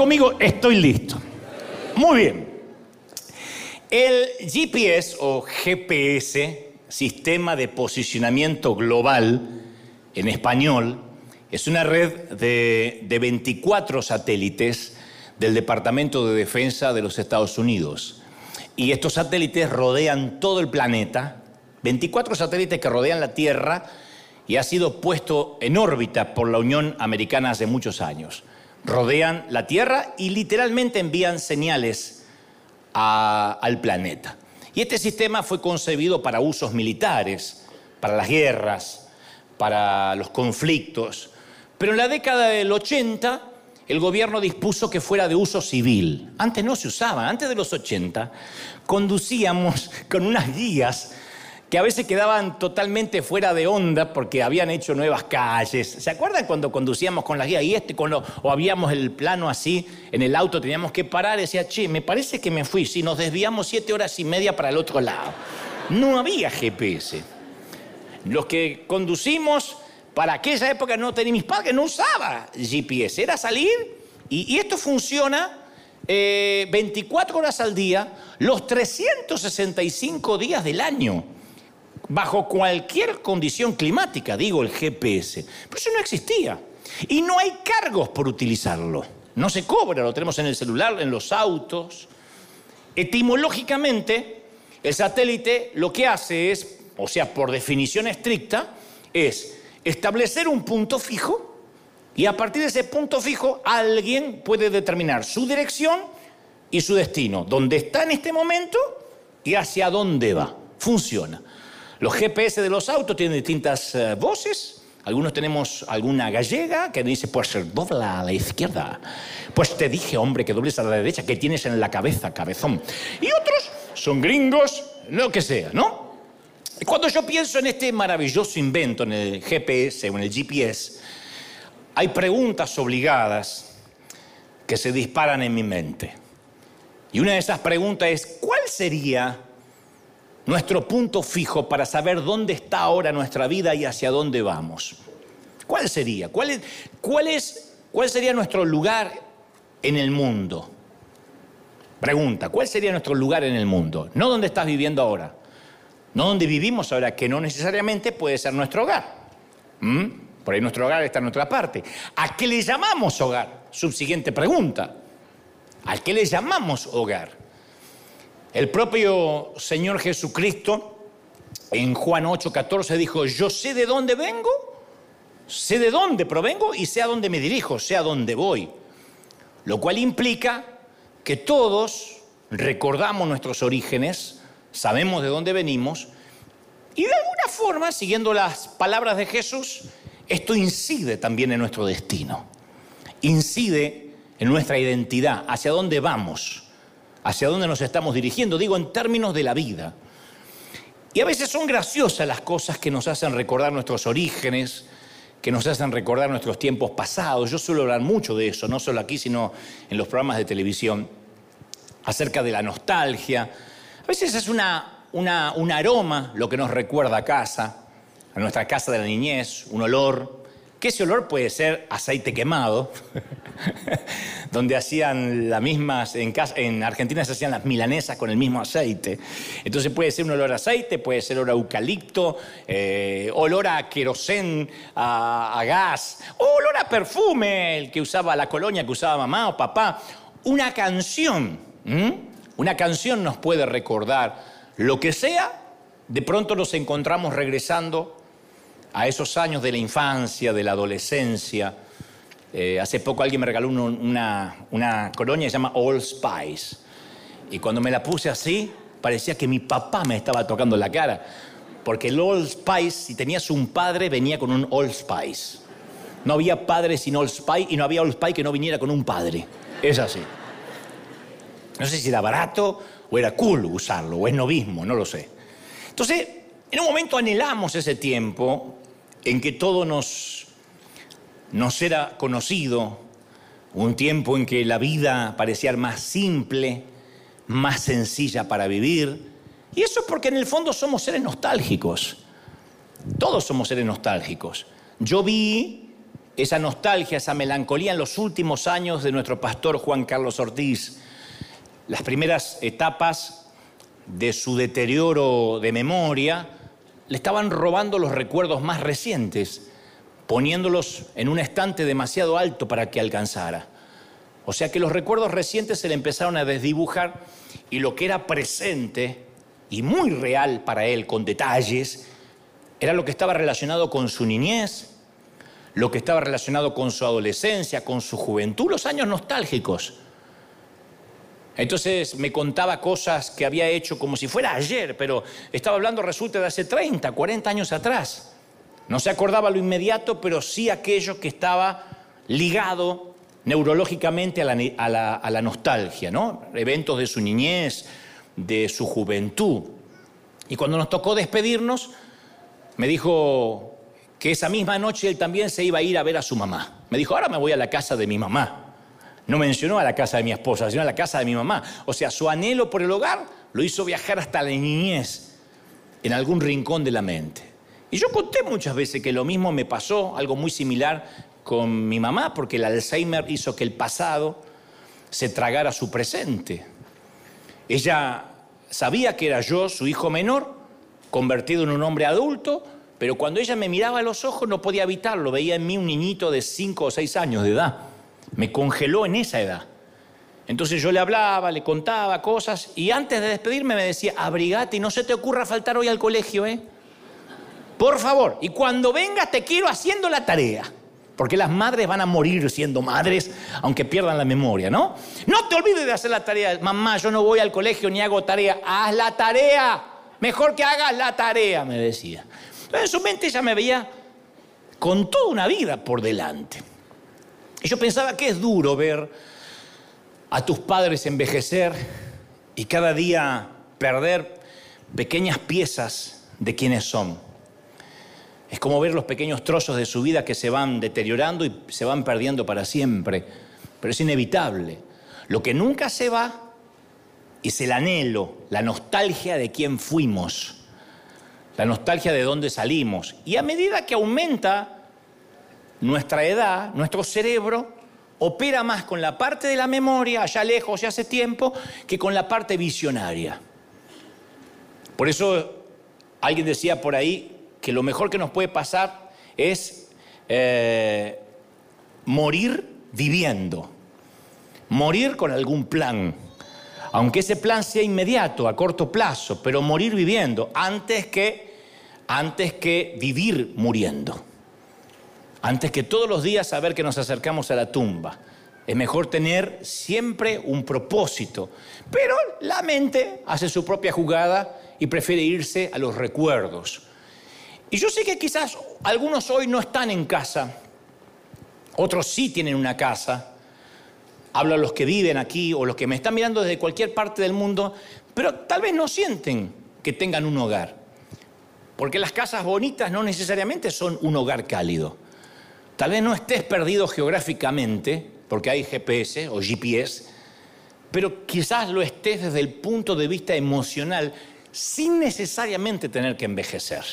conmigo, estoy listo. Muy bien. El GPS o GPS, Sistema de Posicionamiento Global, en español, es una red de 24 satélites del Departamento de Defensa de los Estados Unidos. Y estos satélites rodean todo el planeta, 24 satélites que rodean la Tierra, y ha sido puesto en órbita por la Unión Americana hace muchos años. Rodean la Tierra y literalmente envían señales al planeta. Y este sistema fue concebido para usos militares, para las guerras, para los conflictos. Pero en la década del 80, el gobierno dispuso que fuera de uso civil. Antes no se usaba. Antes de los 80, conducíamos con unas guías que a veces quedaban totalmente fuera de onda porque habían hecho nuevas calles. ¿Se acuerdan cuando conducíamos con las guías y o habíamos el plano así en el auto, teníamos que parar y decía, che, me parece que me fui, si nos desviamos 7 horas y media para el otro lado? No había GPS. Los que conducimos, para aquella época no tenía, mis padres no usaba GPS, era salir y esto funciona 24 horas al día, los 365 días del año. Bajo cualquier condición climática, digo, el GPS. Pero eso no existía. Y no hay cargos por utilizarlo. No se cobra, lo tenemos en el celular, en los autos. Etimológicamente, el satélite lo que hace es, o sea, por definición estricta, es establecer un punto fijo y a partir de ese punto fijo alguien puede determinar su dirección y su destino, dónde está en este momento y hacia dónde va. Funciona. Los GPS de los autos tienen distintas voces. Algunos tenemos alguna gallega que dice, pues dobla a la izquierda. Pues te dije, hombre, que dobles a la derecha. ¿Qué tienes en la cabeza, cabezón? Y otros son gringos, lo que sea, ¿no? Cuando yo pienso en este maravilloso invento, en el GPS o en el GPS, hay preguntas obligadas que se disparan en mi mente. Y una de esas preguntas es, ¿cuál sería nuestro punto fijo para saber dónde está ahora nuestra vida y hacia dónde vamos? ¿Cuál sería? ¿Cuál sería nuestro lugar en el mundo? Pregunta, ¿cuál sería nuestro lugar en el mundo? No dónde estás viviendo ahora, no dónde vivimos ahora, que no necesariamente puede ser nuestro hogar. Por ahí nuestro hogar está en otra parte. ¿A qué le llamamos hogar? Subsiguiente pregunta. ¿A qué le llamamos hogar? El propio Señor Jesucristo en Juan 8:14 dijo, yo sé de dónde vengo, sé de dónde provengo y sé a dónde me dirijo, sé a dónde voy. Lo cual implica que todos recordamos nuestros orígenes, sabemos de dónde venimos y de alguna forma, siguiendo las palabras de Jesús, esto incide también en nuestro destino, incide en nuestra identidad, hacia dónde vamos. Hacia dónde nos estamos dirigiendo, digo, en términos de la vida. Y a veces son graciosas las cosas que nos hacen recordar nuestros orígenes, que nos hacen recordar nuestros tiempos pasados. Yo suelo hablar mucho de eso, no solo aquí, sino en los programas de televisión, acerca de la nostalgia. A veces es un aroma lo que nos recuerda a casa, a nuestra casa de la niñez, un olor, que ese olor puede ser aceite quemado, donde hacían las mismas, en Argentina se hacían las milanesas con el mismo aceite. Entonces puede ser un olor a aceite, puede ser olor a eucalipto, olor a querosén, a gas, o olor a perfume, el que usaba la colonia, que usaba mamá o papá. Una canción, una canción nos puede recordar lo que sea. De pronto nos encontramos regresando a esos años de la infancia, de la adolescencia. Hace poco alguien me regaló una colonia que se llama Old Spice. Y cuando me la puse así, parecía que mi papá me estaba tocando la cara. Porque el Old Spice, si tenías un padre, venía con un Old Spice. No había padre sin Old Spice y no había Old Spice que no viniera con un padre. Es así. No sé si era barato o era cool usarlo, o es novismo, no lo sé. Entonces, en un momento anhelamos ese tiempo en que todo nos era conocido, un tiempo en que la vida parecía más simple, más sencilla para vivir. Y eso es porque en el fondo somos seres nostálgicos. Todos somos seres nostálgicos. Yo vi esa nostalgia, esa melancolía en los últimos años de nuestro pastor Juan Carlos Ortiz. Las primeras etapas de su deterioro de memoria le estaban robando los recuerdos más recientes, poniéndolos en un estante demasiado alto para que alcanzara. O sea que los recuerdos recientes se le empezaron a desdibujar y lo que era presente y muy real para él, con detalles, era lo que estaba relacionado con su niñez, lo que estaba relacionado con su adolescencia, con su juventud, los años nostálgicos. Entonces me contaba cosas que había hecho como si fuera ayer, pero estaba hablando, resulta, de hace 30, 40 años atrás. No se acordaba lo inmediato, pero sí aquello que estaba ligado neurológicamente a la nostalgia, ¿no? Eventos de su niñez, de su juventud. Y cuando nos tocó despedirnos, me dijo que esa misma noche él también se iba a ir a ver a su mamá. Me dijo, ahora me voy a la casa de mi mamá. No mencionó a la casa de mi esposa, sino a la casa de mi mamá. O sea, su anhelo por el hogar lo hizo viajar hasta la niñez, en algún rincón de la mente. Y yo conté muchas veces que lo mismo me pasó, algo muy similar con mi mamá, porque el Alzheimer hizo que el pasado se tragara su presente. Ella sabía que era yo, su hijo menor, convertido en un hombre adulto, pero cuando ella me miraba a los ojos no podía evitarlo, veía en mí un niñito de 5 o 6 años de edad. Me congeló en esa edad. Entonces yo le hablaba, le contaba cosas y antes de despedirme me decía, abrigate y no se te ocurra faltar hoy al colegio, ¿eh? Por favor, y cuando vengas te quiero haciendo la tarea. Porque las madres van a morir siendo madres, aunque pierdan la memoria, ¿no? No te olvides de hacer la tarea. Mamá, yo no voy al colegio ni hago tarea. ¡Haz la tarea! Mejor que hagas la tarea, me decía. Entonces en su mente ella me veía con toda una vida por delante. Y yo pensaba que es duro ver a tus padres envejecer y cada día perder pequeñas piezas de quienes son. Es como ver los pequeños trozos de su vida que se van deteriorando y se van perdiendo para siempre. Pero es inevitable. Lo que nunca se va es el anhelo, la nostalgia de quién fuimos, la nostalgia de dónde salimos. Y a medida que aumenta nuestra edad, nuestro cerebro opera más con la parte de la memoria, allá lejos y hace tiempo, que con la parte visionaria. Por eso alguien decía por ahí que lo mejor que nos puede pasar es morir viviendo, morir con algún plan, aunque ese plan sea inmediato, a corto plazo, pero morir viviendo antes que vivir muriendo. Antes que todos los días saber que nos acercamos a la tumba. Es mejor tener siempre un propósito. Pero la mente hace su propia jugada y prefiere irse a los recuerdos. Y yo sé que quizás algunos hoy no están en casa. Otros sí tienen una casa. Hablo a los que viven aquí o los que me están mirando desde cualquier parte del mundo. Pero tal vez no sienten que tengan un hogar. Porque las casas bonitas no necesariamente son un hogar cálido. Tal vez no estés perdido geográficamente, porque hay GPS o GPS, pero quizás lo estés desde el punto de vista emocional, sin necesariamente tener que envejecer.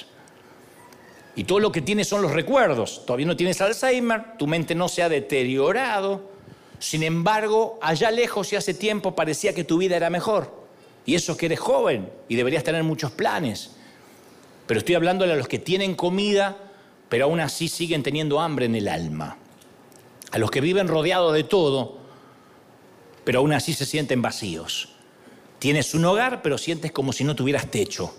Y todo lo que tienes son los recuerdos. Todavía no tienes Alzheimer, tu mente no se ha deteriorado. Sin embargo, allá lejos y hace tiempo parecía que tu vida era mejor. Y eso que eres joven y deberías tener muchos planes. Pero estoy hablando de los que tienen comida, pero aún así siguen teniendo hambre en el alma. A los que viven rodeados de todo, pero aún así se sienten vacíos. Tienes un hogar, pero sientes como si no tuvieras techo.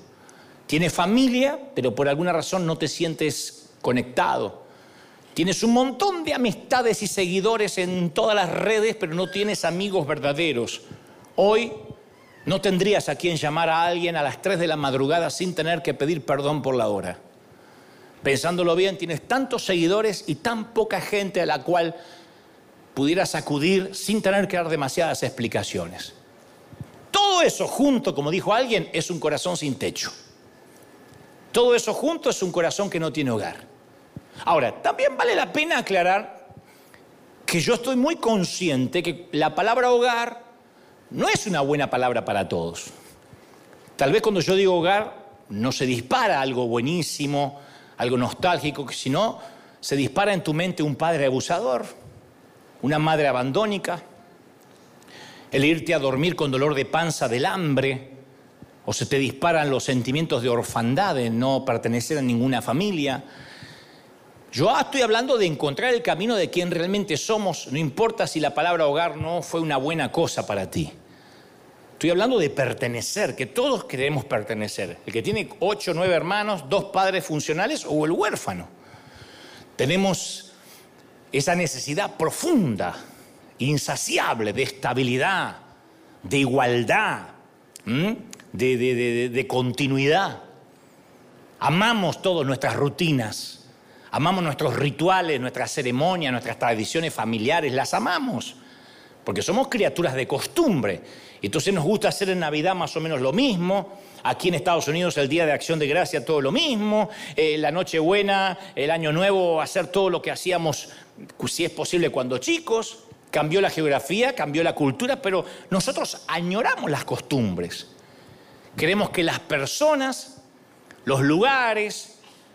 Tienes familia, pero por alguna razón no te sientes conectado. Tienes un montón de amistades y seguidores en todas las redes, pero no tienes amigos verdaderos. Hoy no tendrías a quien llamar a alguien a las 3 de la madrugada sin tener que pedir perdón por la hora. Pensándolo bien, tienes tantos seguidores y tan poca gente a la cual pudieras acudir sin tener que dar demasiadas explicaciones. Todo eso junto, como dijo alguien, es un corazón sin techo. Todo eso junto es un corazón que no tiene hogar. Ahora, también vale la pena aclarar que yo estoy muy consciente que la palabra hogar no es una buena palabra para todos. Tal vez cuando yo digo hogar no se dispara algo buenísimo, algo nostálgico, sino se dispara en tu mente un padre abusador, una madre abandónica, el irte a dormir con dolor de panza del hambre, o se te disparan los sentimientos de orfandad, de no pertenecer a ninguna familia. Yo estoy hablando de encontrar el camino de quien realmente somos, no importa si la palabra hogar no fue una buena cosa para ti. Estoy hablando de pertenecer, que todos queremos pertenecer. El que tiene 8 o 9 hermanos, 2 padres funcionales o el huérfano. Tenemos esa necesidad profunda, insaciable, de estabilidad, de igualdad, de continuidad. Amamos todas nuestras rutinas, amamos nuestros rituales, nuestras ceremonias, nuestras tradiciones familiares, las amamos. Porque somos criaturas de costumbre. Entonces nos gusta hacer en Navidad más o menos lo mismo. Aquí en Estados Unidos el Día de Acción de Gracia todo lo mismo. La Nochebuena, el Año Nuevo, hacer todo lo que hacíamos, si es posible, cuando chicos. Cambió la geografía, cambió la cultura, pero nosotros añoramos las costumbres. Queremos que las personas, los lugares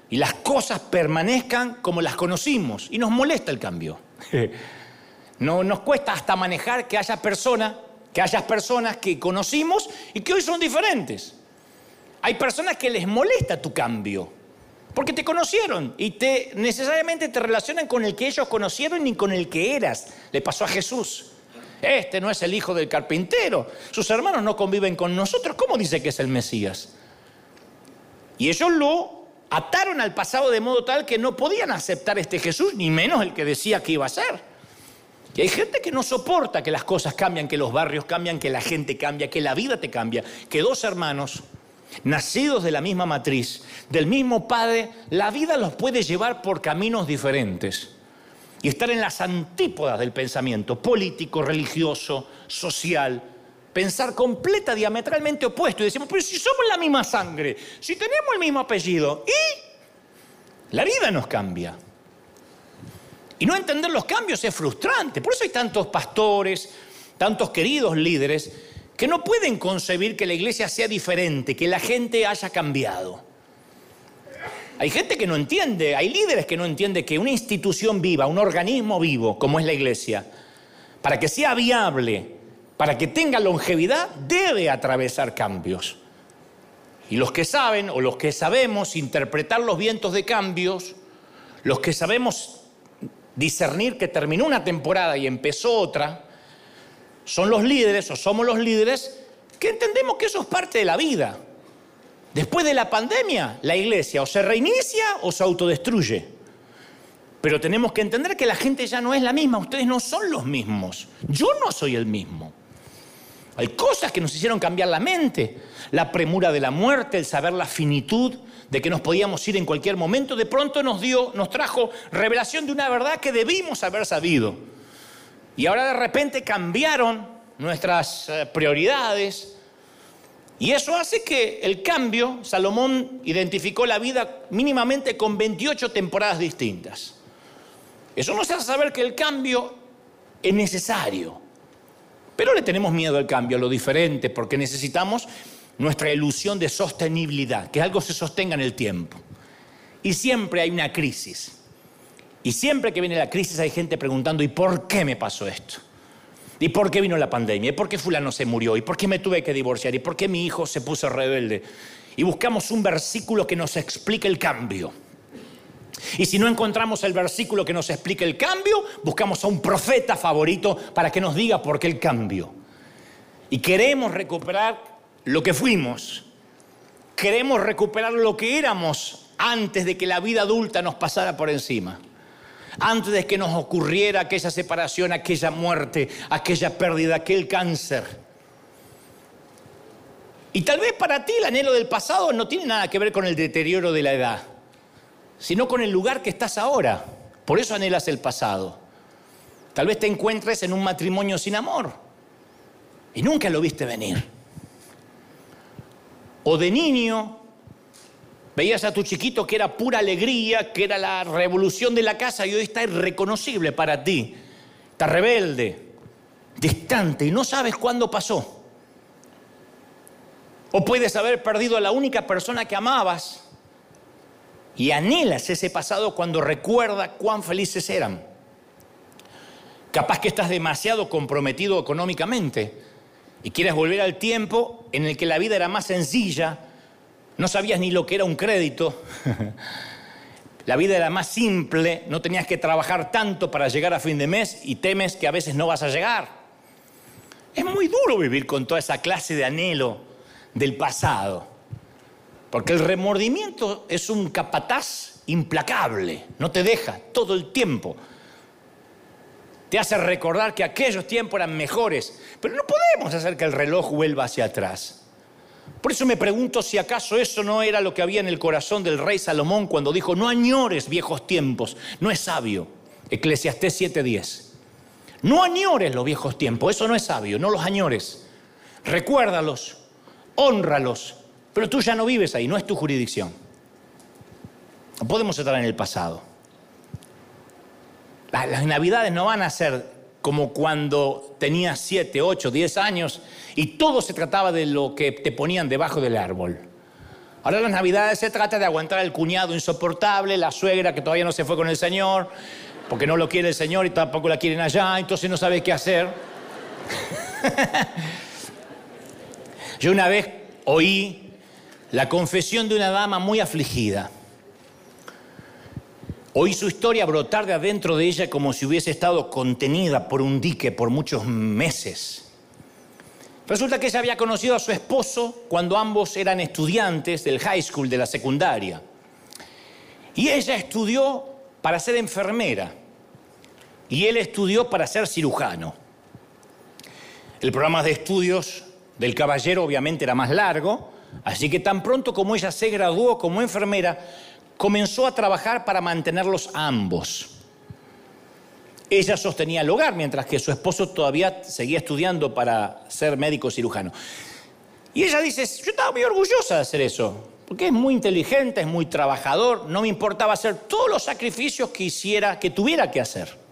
y las cosas permanezcan como las conocimos. Y nos molesta el cambio. No, nos cuesta hasta manejar que haya personas que conocimos y que hoy son diferentes. Hay personas que les molesta tu cambio, porque te conocieron y necesariamente te relacionan con el que ellos conocieron ni con el que eras. Le pasó a Jesús. Este no es el hijo del carpintero. Sus hermanos no conviven con nosotros. ¿Cómo dice que es el Mesías? Y ellos lo ataron al pasado de modo tal que no podían aceptar este Jesús, ni menos el que decía que iba a ser. Y hay gente que no soporta que las cosas cambian, que los barrios cambian, que la gente cambia, que la vida te cambia. Que 2 hermanos, nacidos de la misma matriz, del mismo padre, la vida los puede llevar por caminos diferentes. Y estar en las antípodas del pensamiento político, religioso, social. Pensar diametralmente opuesto. Y decimos, pero si somos la misma sangre, si tenemos el mismo apellido. Y la vida nos cambia. Y no entender los cambios es frustrante. Por eso hay tantos pastores, tantos queridos líderes, que no pueden concebir que la iglesia sea diferente, que la gente haya cambiado. Hay gente que no entiende, hay líderes que no entienden que una institución viva, un organismo vivo, como es la iglesia, para que sea viable, para que tenga longevidad, debe atravesar cambios. Y los que saben, o los que sabemos interpretar los vientos de cambios, los que sabemos discernir que terminó una temporada y empezó otra, son los líderes o somos los líderes que entendemos que eso es parte de la vida. Después de la pandemia, la iglesia o se reinicia o se autodestruye. Pero tenemos que entender que la gente ya no es la misma, ustedes no son los mismos. Yo no soy el mismo. Hay cosas que nos hicieron cambiar la mente. La premura de la muerte, el saber la finitud de que nos podíamos ir en cualquier momento, de pronto nos trajo revelación de una verdad que debimos haber sabido. Y ahora de repente cambiaron nuestras prioridades. Y eso hace que el cambio, Salomón identificó la vida mínimamente con 28 temporadas distintas. Eso nos hace saber que el cambio es necesario. Pero le tenemos miedo al cambio, a lo diferente, porque necesitamos nuestra ilusión de sostenibilidad, que algo se sostenga en el tiempo. Y siempre hay una crisis. Y siempre que viene la crisis hay gente preguntando, ¿y por qué me pasó esto? ¿Y por qué vino la pandemia? ¿Y por qué fulano se murió? ¿Y por qué me tuve que divorciar? ¿Y por qué mi hijo se puso rebelde? Y buscamos un versículo que nos explique el cambio. Y si no encontramos el versículo que nos explique el cambio, buscamos a un profeta favorito para que nos diga por qué el cambio. Y queremos recuperar lo que fuimos. Queremos recuperar lo que éramos antes de que la vida adulta nos pasara por encima. Antes de que nos ocurriera aquella separación, aquella muerte, aquella pérdida, aquel cáncer. Y tal vez para ti el anhelo del pasado no tiene nada que ver con el deterioro de la edad, sino con el lugar que estás ahora. Por eso anhelas el pasado. Tal vez te encuentres en un matrimonio sin amor y nunca lo viste venir. O de niño veías a tu chiquito que era pura alegría, que era la revolución de la casa y hoy está irreconocible para ti. Está rebelde, distante y no sabes cuándo pasó. O puedes haber perdido a la única persona que amabas y anhelas ese pasado cuando recuerda cuán felices eran. Capaz que estás demasiado comprometido económicamente y quieres volver al tiempo en el que la vida era más sencilla, no sabías ni lo que era un crédito, la vida era más simple, no tenías que trabajar tanto para llegar a fin de mes y temes que a veces no vas a llegar. Es muy duro vivir con toda esa clase de anhelo del pasado, porque el remordimiento es un capataz implacable, no te deja todo el tiempo. Te hace recordar que aquellos tiempos eran mejores, pero no podemos hacer que el reloj vuelva hacia atrás. Por eso me pregunto si acaso eso no era lo que había en el corazón del rey Salomón cuando dijo: no añores viejos tiempos, no es sabio. Eclesiastés 7:10. No añores los viejos tiempos, eso no es sabio, no los añores. Recuérdalos, hónralos, pero tú ya no vives ahí, no es tu jurisdicción. No podemos estar en el pasado. Las navidades no van a ser como cuando tenías 7, 8, 10 años y todo se trataba de lo que te ponían debajo del árbol. Ahora las navidades se trata de aguantar al cuñado insoportable, la suegra que todavía no se fue con el señor, porque no lo quiere el Señor y tampoco la quieren allá, entonces no sabes qué hacer. Yo una vez oí la confesión de una dama muy afligida. Oí su historia brotar de adentro de ella como si hubiese estado contenida por un dique por muchos meses. Resulta que ella había conocido a su esposo cuando ambos eran estudiantes del high school, de la secundaria. Y ella estudió para ser enfermera y él estudió para ser cirujano. El programa de estudios del caballero obviamente era más largo, así que tan pronto como ella se graduó como enfermera, comenzó a trabajar para mantenerlos ambos. Ella sostenía el hogar mientras que su esposo todavía seguía estudiando para ser médico cirujano. Y ella dice: yo estaba muy orgullosa de hacer eso, porque es muy inteligente, es muy trabajador, no me importaba hacer todos los sacrificios que hiciera, que tuviera que hacer.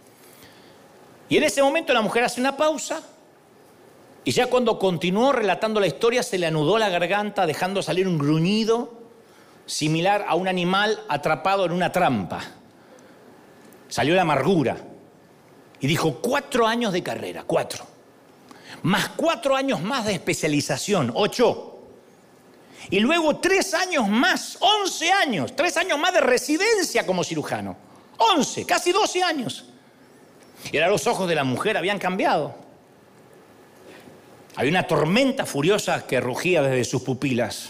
Y en ese momento la mujer hace una pausa y ya cuando continuó relatando la historia se le anudó la garganta dejando salir un gruñido similar a un animal atrapado en una trampa. Salió la amargura y dijo: 4 años de carrera, 4, más 4 años más de especialización, 8. Y luego 3 años más, 11 años, 3 años más de residencia como cirujano. 11, casi 12 años. Y ahora los ojos de la mujer habían cambiado. Había una tormenta furiosa que rugía desde sus pupilas.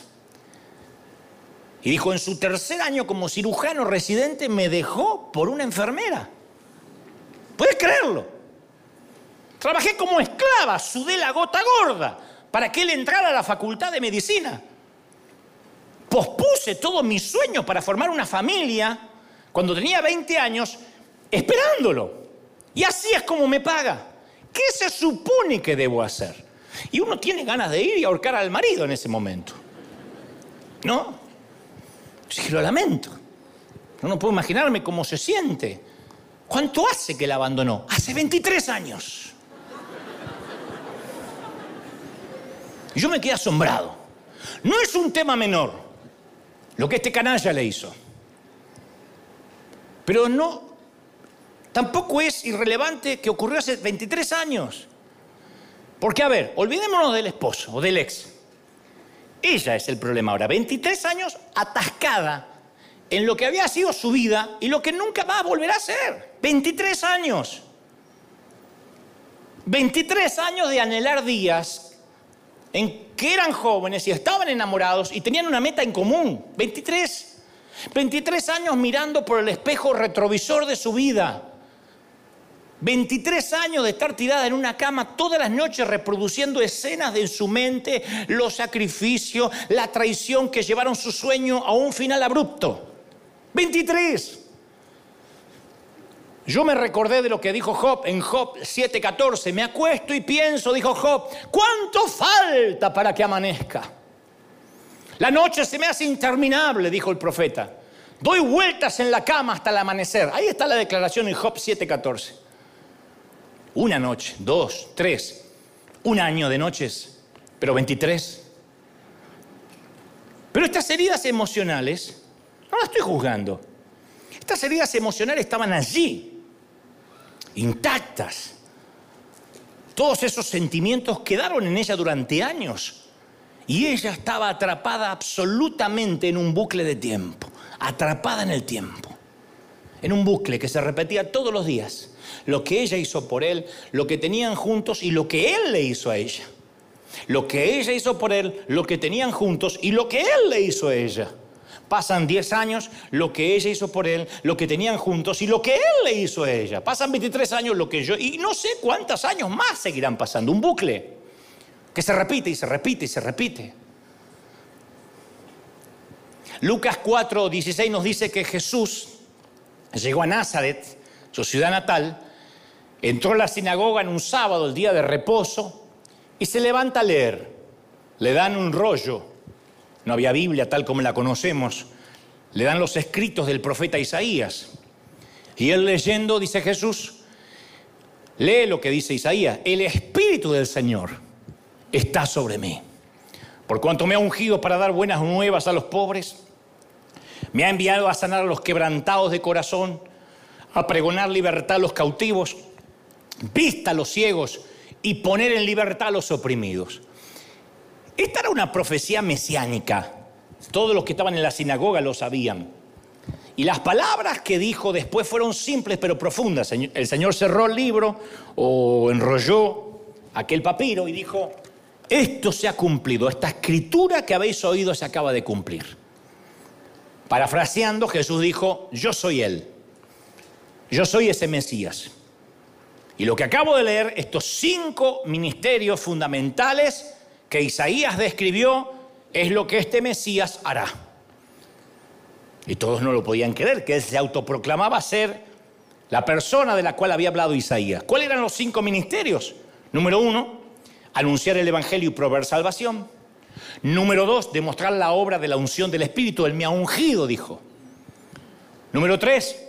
Y dijo: en su 3er año como cirujano residente me dejó por una enfermera. ¿Puedes creerlo? Trabajé como esclava, sudé la gota gorda para que él entrara a la facultad de medicina. Pospuse todos mis sueños para formar una familia cuando tenía 20 años esperándolo. Y así es como me paga. ¿Qué se supone que debo hacer? Y uno tiene ganas de ir y ahorcar al marido en ese momento, ¿no? Sí, lo lamento. No puedo imaginarme cómo se siente. ¿Cuánto hace que la abandonó? Hace 23 años. Y yo me quedé asombrado. No es un tema menor lo que este canalla le hizo. Pero no, tampoco es irrelevante que ocurrió hace 23 años. Porque, a ver, olvidémonos del esposo o del ex. Ella es el problema ahora. 23 años atascada en lo que había sido su vida y lo que nunca va a volver a ser. 23 años. 23 años de anhelar días en que eran jóvenes y estaban enamorados y tenían una meta en común. 23 años mirando por el espejo retrovisor de su vida. 23 años de estar tirada en una cama todas las noches reproduciendo escenas de su mente, los sacrificios, la traición que llevaron su sueño a un final abrupto. 23. Yo me recordé de lo que dijo Job en Job 7:14. Me acuesto y pienso, dijo Job, ¿cuánto falta para que amanezca? La noche se me hace interminable, dijo el profeta. Doy vueltas en la cama hasta el amanecer. Ahí está la declaración en Job 7:14. Una noche, 2, 3, un año de noches, pero 23. Pero estas heridas emocionales No lo estoy juzgando. Estas heridas emocionales estaban allí, intactas. Todos esos sentimientos quedaron en ella durante años. Y ella estaba atrapada absolutamente en un bucle de tiempo. Atrapada en el tiempo. En un bucle que se repetía todos los días. Lo que ella hizo por él, lo que tenían juntos y lo que él le hizo a ella. Lo que ella hizo por él, lo que tenían juntos y lo que él le hizo a ella. Pasan 10 años, lo que ella hizo por él, lo que tenían juntos y lo que él le hizo a ella. Pasan 23 años, lo que yo... Y no sé cuántos años más seguirán pasando. Un bucle que se repite y se repite y se repite. Lucas 4:16 nos dice que Jesús llegó a Nazaret, su ciudad natal, entró a la sinagoga en un sábado, el día de reposo, y se levanta a leer. Le dan un rollo, no había Biblia tal como la conocemos, le dan los escritos del profeta Isaías. Y él leyendo, dice Jesús, lee lo que dice Isaías, el Espíritu del Señor está sobre mí, por cuanto me ha ungido para dar buenas nuevas a los pobres, me ha enviado a sanar a los quebrantados de corazón, a pregonar libertad a los cautivos, vista a los ciegos y poner en libertad a los oprimidos. Esta era una profecía mesiánica. Todos los que estaban en la sinagoga lo sabían. Y las palabras que dijo después fueron simples pero profundas. El Señor cerró el libro o enrolló aquel papiro y dijo, esto se ha cumplido, esta escritura que habéis oído se acaba de cumplir. Parafraseando, Jesús dijo, yo soy Él. Yo soy ese Mesías. Y lo que acabo de leer, estos 5 ministerios fundamentales que Isaías describió, es lo que este Mesías hará. Y todos no lo podían creer, que él se autoproclamaba ser la persona de la cual había hablado Isaías. ¿Cuáles eran los 5 ministerios? Número 1, anunciar el Evangelio y proveer salvación. Número 2, demostrar la obra de la unción del Espíritu. Él me ha ungido, dijo. Número 3,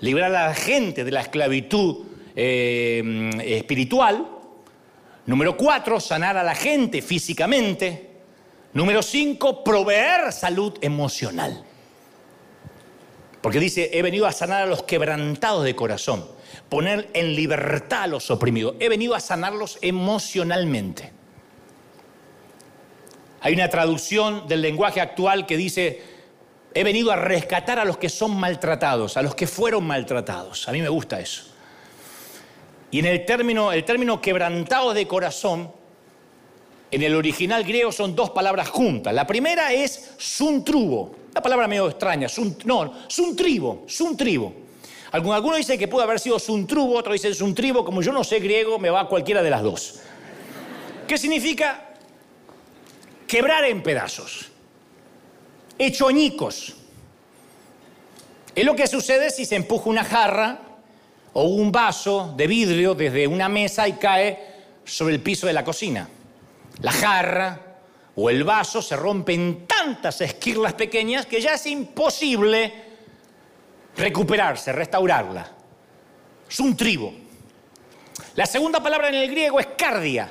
librar a la gente de la esclavitud espiritual. Número 4, sanar a la gente físicamente. Número 5, proveer salud emocional. Porque dice, he venido a sanar a los quebrantados de corazón, poner en libertad a los oprimidos. He venido a sanarlos emocionalmente. Hay una traducción del lenguaje actual que dice, he venido a rescatar a los que son maltratados, a los que fueron maltratados. A mí me gusta eso. Y en el término quebrantados de corazón, en el original griego son 2 palabras juntas. La primera es suntribo, una palabra medio extraña. Suntribo. Algunos dicen que pudo haber sido suntribo, otros dicen suntribo. Como yo no sé griego, me va a cualquiera de las dos. ¿Qué significa? Quebrar en pedazos. Hecho añicos. Es lo que sucede si se empuja una jarra o un vaso de vidrio desde una mesa y cae sobre el piso de la cocina. La jarra o el vaso se rompen tantas esquirlas pequeñas que ya es imposible recuperarse, restaurarla. Es un tribo. La segunda palabra en el griego es cardia,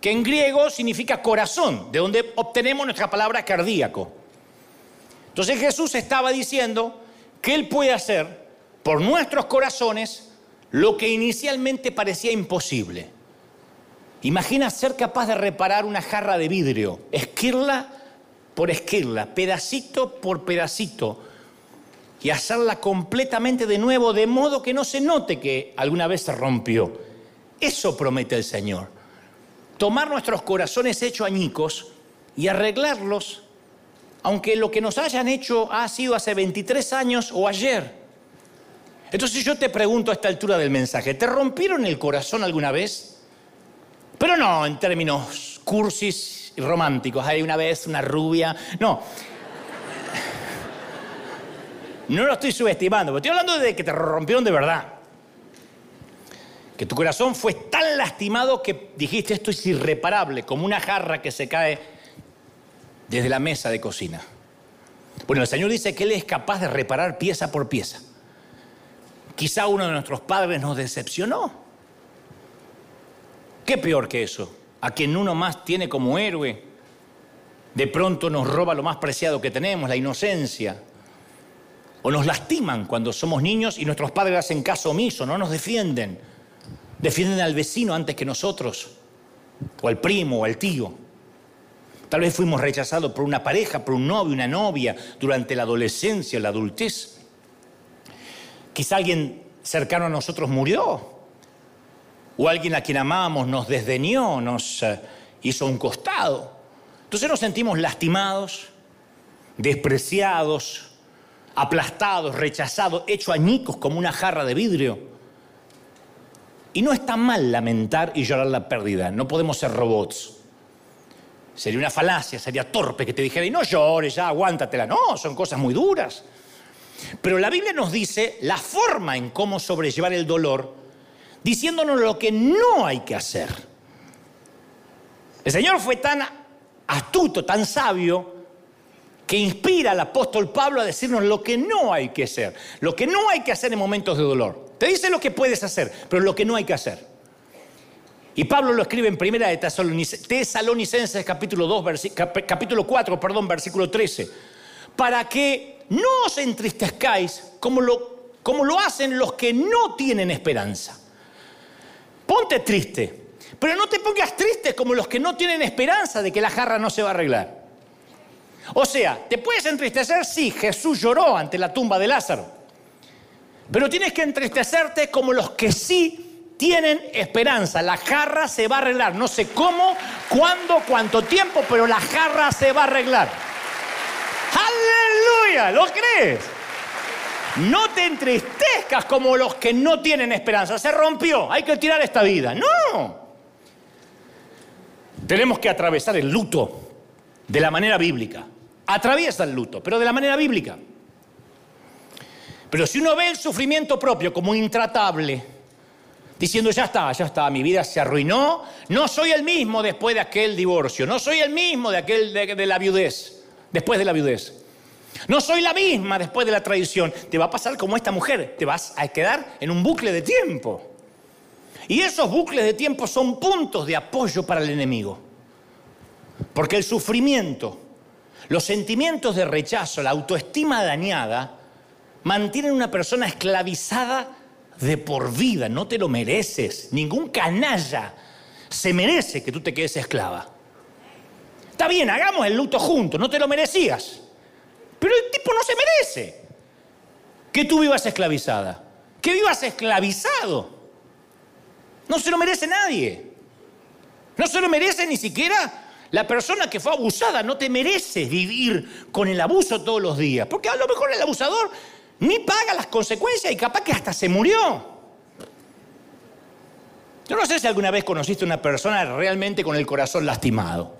que en griego significa corazón, de donde obtenemos nuestra palabra cardíaco. Entonces Jesús estaba diciendo que Él puede hacer por nuestros corazones lo que inicialmente parecía imposible. Imagina ser capaz de reparar una jarra de vidrio, esquirla por esquirla, pedacito por pedacito, y hacerla completamente de nuevo, de modo que no se note que alguna vez se rompió. Eso promete el Señor. Tomar nuestros corazones hechos añicos y arreglarlos, aunque lo que nos hayan hecho ha sido hace 23 años o ayer. Entonces yo te pregunto a esta altura del mensaje, ¿te rompieron el corazón alguna vez? Pero no en términos cursis y románticos. Hay una vez una rubia... No. No lo estoy subestimando, pero estoy hablando de que te rompieron de verdad. Que tu corazón fue tan lastimado que dijiste, esto es irreparable, como una jarra que se cae desde la mesa de cocina. Bueno, el Señor dice que Él es capaz de reparar pieza por pieza. Quizá uno de nuestros padres nos decepcionó. ¿Qué peor que eso? A quien uno más tiene como héroe, de pronto nos roba lo más preciado que tenemos, la inocencia. o nos lastiman cuando somos niños y nuestros padres hacen caso omiso, no nos defienden. Defienden al vecino antes que nosotros, o al primo, o al tío. Tal vez fuimos rechazados por una pareja, por un novio, una novia, durante la adolescencia, la adultez. Quizá alguien cercano a nosotros murió, o alguien a quien amábamos nos desdeñó, nos hizo un costado. Entonces nos sentimos lastimados, despreciados, aplastados, rechazados, hechos añicos como una jarra de vidrio. Y no está mal lamentar y llorar la pérdida. No podemos ser robots. Sería una falacia, sería torpe que te dijera, y no llores, ya aguántatela. No, son cosas muy duras. Pero la Biblia nos dice la forma en cómo sobrellevar el dolor, diciéndonos lo que no hay que hacer. El Señor fue tan astuto, tan sabio, que inspira al apóstol Pablo a decirnos lo que no hay que hacer. Lo que no hay que hacer en momentos de dolor. Te dice lo que puedes hacer, pero lo que no hay que hacer. Y Pablo lo escribe en primera de Tesalonicenses, capítulo 4, versículo 13. Para que no os entristezcáis como lo hacen los que no tienen esperanza. Ponte triste, pero no te pongas triste como los que no tienen esperanza de que la jarra no se va a arreglar. O sea, te puedes entristecer, sí, Jesús lloró ante la tumba de Lázaro. Pero tienes que entristecerte como los que sí tienen esperanza. La jarra se va a arreglar. No sé cómo, cuándo, cuánto tiempo, pero la jarra se va a arreglar. ¡Aleluya! ¿Lo crees? No te entristezcas como los que no tienen esperanza. Se rompió, hay que tirar esta vida. ¡No! Tenemos que atravesar el luto de la manera bíblica. Atraviesa el luto, pero de la manera bíblica. Pero si uno ve el sufrimiento propio como intratable, diciendo, ya está, mi vida se arruinó, no soy el mismo después de aquel divorcio, no soy el mismo de la viudez, después de la viudez, no soy la misma después de la traición. Te va a pasar como esta mujer, te vas a quedar en un bucle de tiempo. Y esos bucles de tiempo son puntos de apoyo para el enemigo. Porque el sufrimiento, los sentimientos de rechazo, la autoestima dañada, mantienen a una persona esclavizada de por vida. No te lo mereces. Ningún canalla se merece que tú te quedes esclava. Está bien, hagamos el luto juntos. No te lo merecías. Pero el tipo no se merece que tú vivas esclavizada, que vivas esclavizado. No se lo merece nadie. No se lo merece ni siquiera la persona que fue abusada. No te mereces vivir con el abuso todos los días, porque a lo mejor el abusador ni paga las consecuencias y capaz que hasta se murió. Yo no sé si alguna vez conociste a una persona realmente con el corazón lastimado.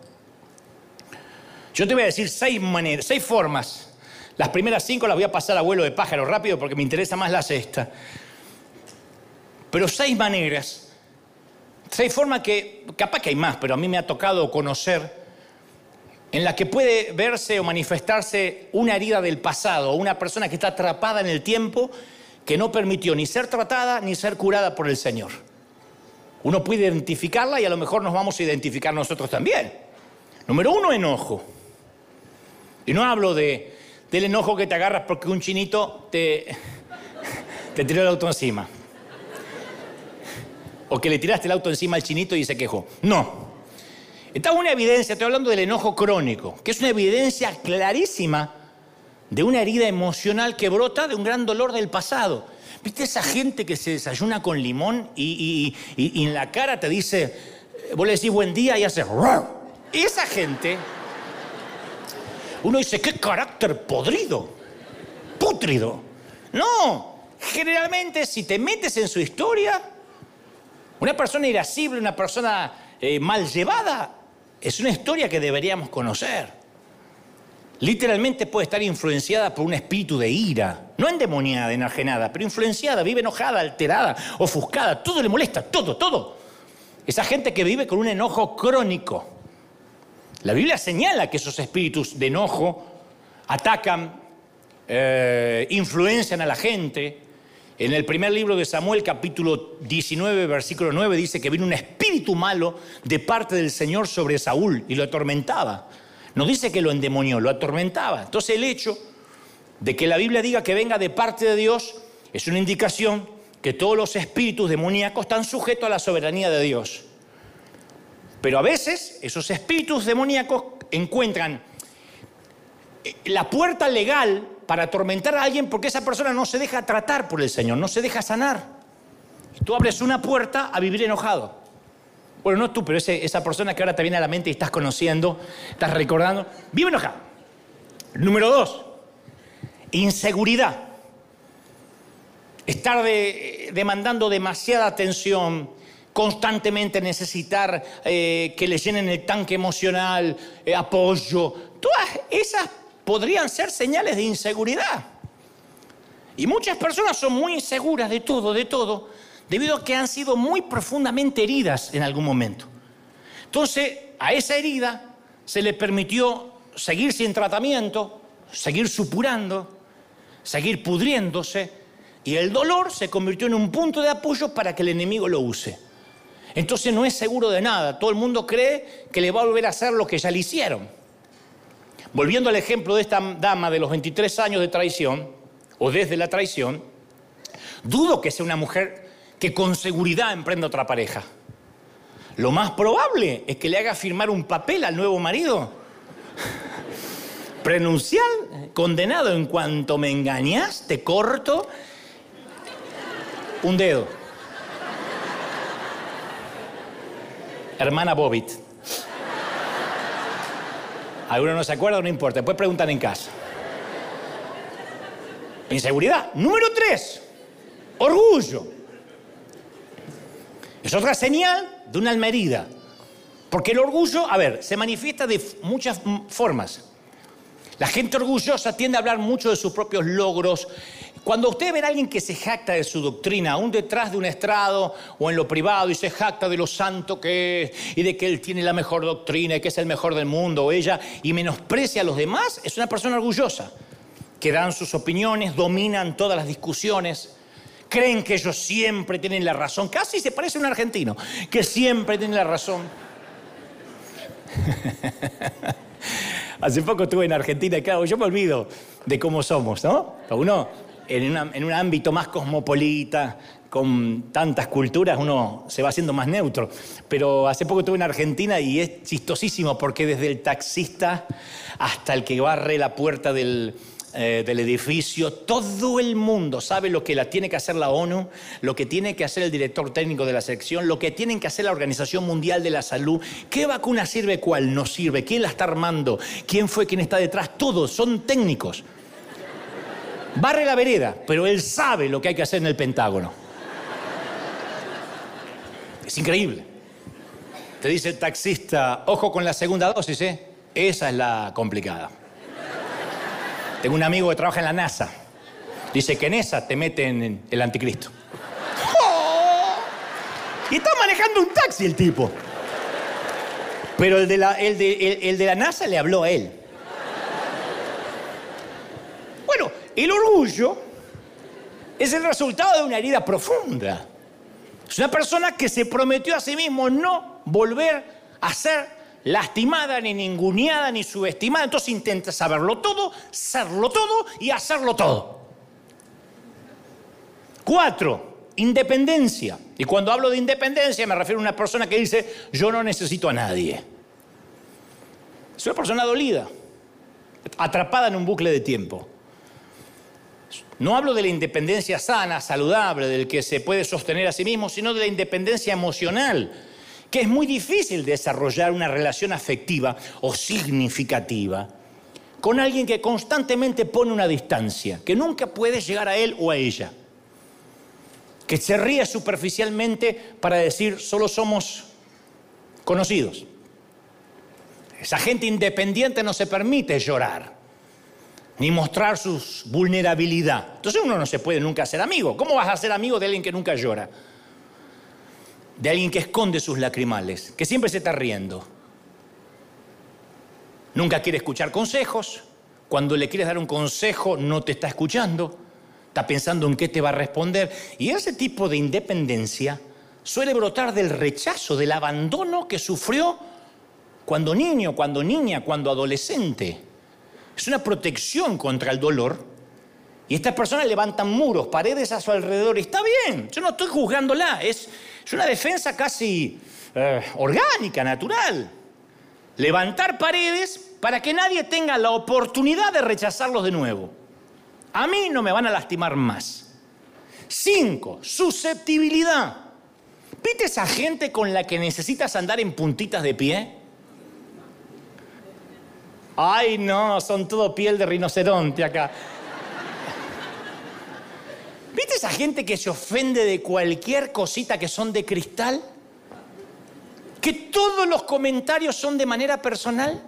Yo te voy a decir 6 maneras, 6 formas. Las primeras 5 las voy a pasar a vuelo de pájaro rápido porque me interesa más la sexta. Pero 6 maneras, 6 formas que capaz que hay más, pero a mí me ha tocado conocer, en la que puede verse o manifestarse una herida del pasado, una persona que está atrapada en el tiempo, que no permitió ni ser tratada ni ser curada por el Señor. Uno puede identificarla y a lo mejor nos vamos a identificar nosotros también. Número 1, enojo. Y no hablo del enojo que te agarras porque un chinito te tiró el auto encima. O que le tiraste el auto encima al chinito y se quejó. No. Está una evidencia, estoy hablando del enojo crónico, que es una evidencia clarísima de una herida emocional que brota de un gran dolor del pasado. ¿Viste esa gente que se desayuna con limón y en la cara te dice, vos le decís buen día y haces... Y esa gente, uno dice, qué carácter podrido, pútrido. No, generalmente si te metes en su historia, una persona irascible, una persona mal llevada, es una historia que deberíamos conocer. Literalmente puede estar influenciada por un espíritu de ira. No endemoniada, enajenada, pero influenciada. Vive enojada, alterada, ofuscada. Todo le molesta, todo, todo. Esa gente que vive con un enojo crónico. La Biblia señala que esos espíritus de enojo atacan, influencian a la gente. En el primer libro de Samuel, capítulo 19, versículo 9, dice que vino un espíritu malo de parte del Señor sobre Saúl y lo atormentaba. No dice que lo endemonió, lo atormentaba. Entonces el hecho de que la Biblia diga que venga de parte de Dios es una indicación que todos los espíritus demoníacos están sujetos a la soberanía de Dios. Pero a veces esos espíritus demoníacos encuentran la puerta legal para atormentar a alguien porque esa persona no se deja tratar por el Señor, no se deja sanar. Y tú abres una puerta a vivir enojado. Bueno, no tú, pero esa persona que ahora te viene a la mente y estás conociendo, estás recordando, vive enojado. Número 2, inseguridad. Estar demandando demasiada atención, constantemente necesitar que le llenen el tanque emocional, apoyo. Todas esas podrían ser señales de inseguridad. Y muchas personas son muy inseguras de todo, debido a que han sido muy profundamente heridas en algún momento. Entonces, a esa herida se le permitió seguir sin tratamiento, seguir supurando, seguir pudriéndose. Y el dolor se convirtió en un punto de apoyo para que el enemigo lo use. Entonces no es seguro de nada. Todo el mundo cree que le va a volver a hacer lo que ya le hicieron. Volviendo al ejemplo de esta dama de los 23 años de traición, o desde la traición, dudo que sea una mujer que con seguridad emprenda otra pareja. Lo más probable es que le haga firmar un papel al nuevo marido. Prenupcial, condenado: en cuanto me engañas, te corto un dedo. Hermana Bobbitt. Algunos no se acuerdan, no importa. Después preguntan en casa. Inseguridad. Número 3. Orgullo. Es otra señal de una alma herida. Porque el orgullo, se manifiesta de muchas formas. La gente orgullosa tiende a hablar mucho de sus propios logros. Cuando usted ve a alguien que se jacta de su doctrina, aún detrás de un estrado o en lo privado, y se jacta de lo santo que es, y de que él tiene la mejor doctrina y que es el mejor del mundo, o ella, y menosprecia a los demás, es una persona orgullosa, que dan sus opiniones, dominan todas las discusiones, creen que ellos siempre tienen la razón. Casi se parece a un argentino, que siempre tiene la razón. Hace poco estuve en Argentina y claro, yo me olvido de cómo somos, ¿no? Uno en un ámbito más cosmopolita, con tantas culturas, uno se va haciendo más neutro. Pero hace poco estuve en Argentina y es chistosísimo porque desde el taxista hasta el que barre la puerta del edificio, todo el mundo sabe lo que tiene que hacer la ONU, lo que tiene que hacer el director técnico de la sección, lo que tienen que hacer la Organización Mundial de la Salud, qué vacuna sirve, cuál no sirve, quién la está armando, quién fue quien está detrás. Todos son técnicos. Barre la vereda, pero él sabe lo que hay que hacer en el Pentágono. Es increíble. Te dice el taxista: ojo con la segunda dosis, ¿eh? Esa es la complicada. Tengo un amigo que trabaja en la NASA. Dice que en esa te meten en el anticristo. ¡Oh! Y está manejando un taxi el tipo. Pero el de la NASA le habló a él. Bueno, el orgullo es el resultado de una herida profunda. Es una persona que se prometió a sí mismo no volver a ser lastimada, ni ninguneada, ni subestimada. Entonces intenta saberlo todo, serlo todo y hacerlo todo. 4, independencia. Y cuando hablo de independencia me refiero a una persona que dice: yo no necesito a nadie. Es una persona dolida, atrapada en un bucle de tiempo. No hablo de la independencia sana, saludable, del que se puede sostener a sí mismo, sino de la independencia emocional, que es muy difícil desarrollar una relación afectiva o significativa con alguien que constantemente pone una distancia, que nunca puedes llegar a él o a ella, que se ríe superficialmente para decir: solo somos conocidos. Esa gente independiente no se permite llorar, ni mostrar su vulnerabilidad. Entonces uno no se puede nunca ser amigo. ¿Cómo vas a ser amigo de alguien que nunca llora? De alguien que esconde sus lacrimales, que siempre se está riendo. Nunca quiere escuchar consejos. Cuando le quieres dar un consejo, no te está escuchando. Está pensando en qué te va a responder. Y ese tipo de independencia suele brotar del rechazo, del abandono que sufrió cuando niño, cuando niña, cuando adolescente. Es una protección contra el dolor Y estas personas levantan muros, paredes a su alrededor. Y está bien, yo no estoy juzgándola. Es una defensa casi orgánica, natural. Levantar paredes para que nadie tenga la oportunidad de rechazarlos de nuevo. A mí no me van a lastimar más. 5. Susceptibilidad. ¿Viste esa gente con la que necesitas andar en puntitas de pie? Ay, no, son todo piel de rinoceronte acá. ¿Viste esa gente que se ofende de cualquier cosita que son de cristal? Que todos los comentarios son de manera personal.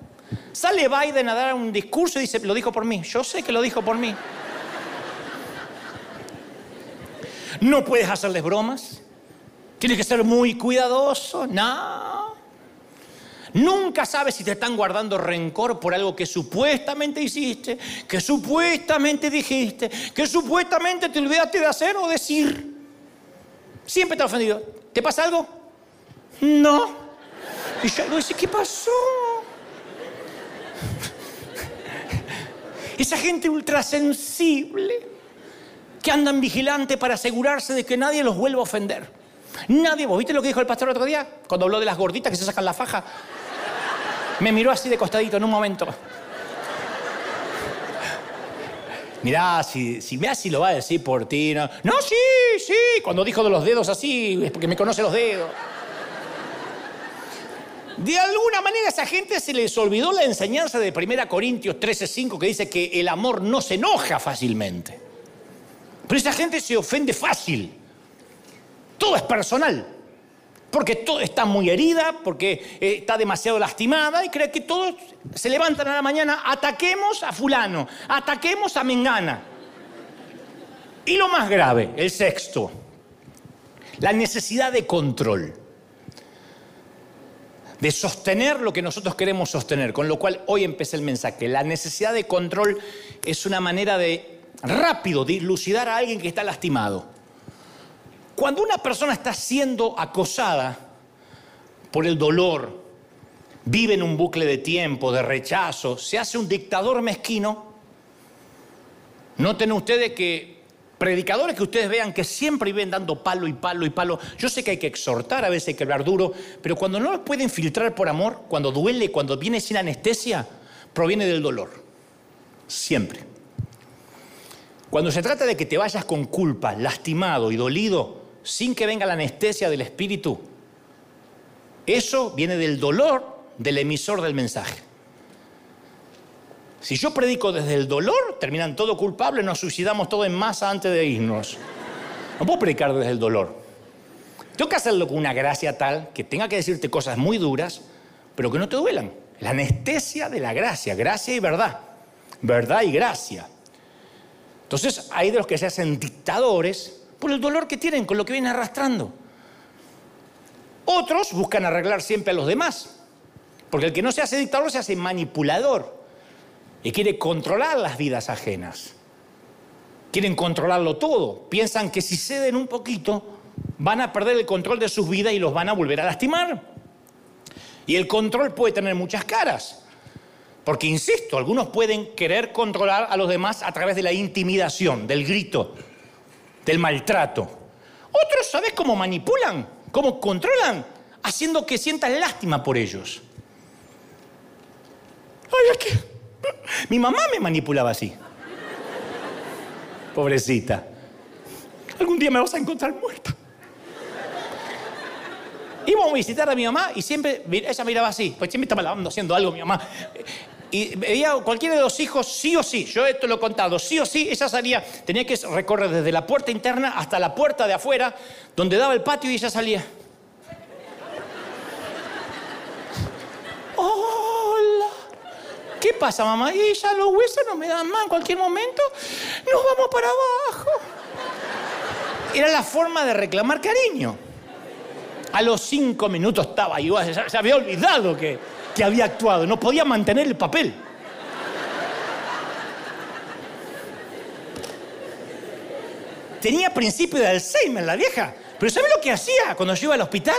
Sale Biden a dar un discurso y dice, lo dijo por mí. Yo sé que lo dijo por mí. No puedes hacerles bromas. Tienes que ser muy cuidadoso. No. Nunca sabes si te están guardando rencor por algo que supuestamente hiciste, que supuestamente dijiste, que supuestamente te olvidaste de hacer o decir. Siempre te ha ofendido. ¿Te pasa algo? No. Y yo le digo, ¿qué pasó? Esa gente ultrasensible que andan vigilante para asegurarse de que nadie los vuelva a ofender. Nadie. ¿Vos viste lo que dijo el pastor el otro día? Cuando habló de las gorditas que se sacan la faja. Me miró así de costadito en un momento. Mirá, si me así lo va a decir por ti. No, no, sí, sí. Cuando dijo de los dedos así, es porque me conoce los dedos. De alguna manera a esa gente se les olvidó la enseñanza de 1 Corintios 13:5 que dice que el amor no se enoja fácilmente. Pero esa gente se ofende fácil. Todo es personal. Porque todo está muy herida, porque está demasiado lastimada y cree que todos se levantan a la mañana, ataquemos a fulano, ataquemos a mengana. Y lo más grave, el 6, la necesidad de control. De sostener lo que nosotros queremos sostener. Con lo cual, hoy empecé el mensaje. La necesidad de control es una manera de rápido dilucidar a alguien que está lastimado. Cuando una persona está siendo acosada por el dolor, vive en un bucle de tiempo, de rechazo, se hace un dictador mezquino. Noten ustedes que predicadores que ustedes vean que siempre viven dando palo y palo y palo. Yo sé que hay que exhortar, a veces hay que hablar duro, pero cuando no los pueden filtrar por amor, cuando duele, cuando viene sin anestesia, proviene del dolor. Siempre. Cuando se trata de que te vayas con culpa, lastimado y dolido, sin que venga la anestesia del espíritu, eso viene del dolor del emisor del mensaje. Si yo predico desde el dolor, terminan todos culpables, nos suicidamos todos en masa antes de irnos. No puedo predicar desde el dolor. Tengo que hacerlo con una gracia tal que tenga que decirte cosas muy duras, pero que no te duelan. La anestesia de la gracia, gracia y verdad. Verdad y gracia. Entonces hay de los que se hacen dictadores por el dolor que tienen, con lo que vienen arrastrando. Otros buscan arreglar siempre a los demás. Porque el que no se hace dictador se hace manipulador. Y quiere controlar las vidas ajenas. Quieren controlarlo todo. Piensan que si ceden un poquito, van a perder el control de sus vidas y los van a volver a lastimar. Y el control puede tener muchas caras. Porque, insisto, algunos pueden querer controlar a los demás a través de la intimidación, del grito, del maltrato. Otros, ¿sabes cómo manipulan? ¿Cómo controlan? Haciendo que sientas lástima por ellos. Ay, es que... Mi mamá me manipulaba así. Pobrecita. Algún día me vas a encontrar muerta. Íbamos a visitar a mi mamá y siempre ella miraba así. Pues siempre estaba lavando, haciendo algo mi mamá. Y veía cualquiera de los hijos, sí o sí. Yo esto lo he contado. Sí o sí, ella salía. Tenía que recorrer desde la puerta interna hasta la puerta de afuera, donde daba el patio y ella salía. ¡Oh! ¿Qué pasa, mamá? Y ya los huesos no me dan más. En cualquier momento nos vamos para abajo. Era la forma de reclamar cariño. A los 5 minutos estaba ahí. Se había olvidado que había actuado. No podía mantener el papel. Tenía principio de Alzheimer la vieja. Pero ¿sabes lo que hacía cuando yo iba al hospital?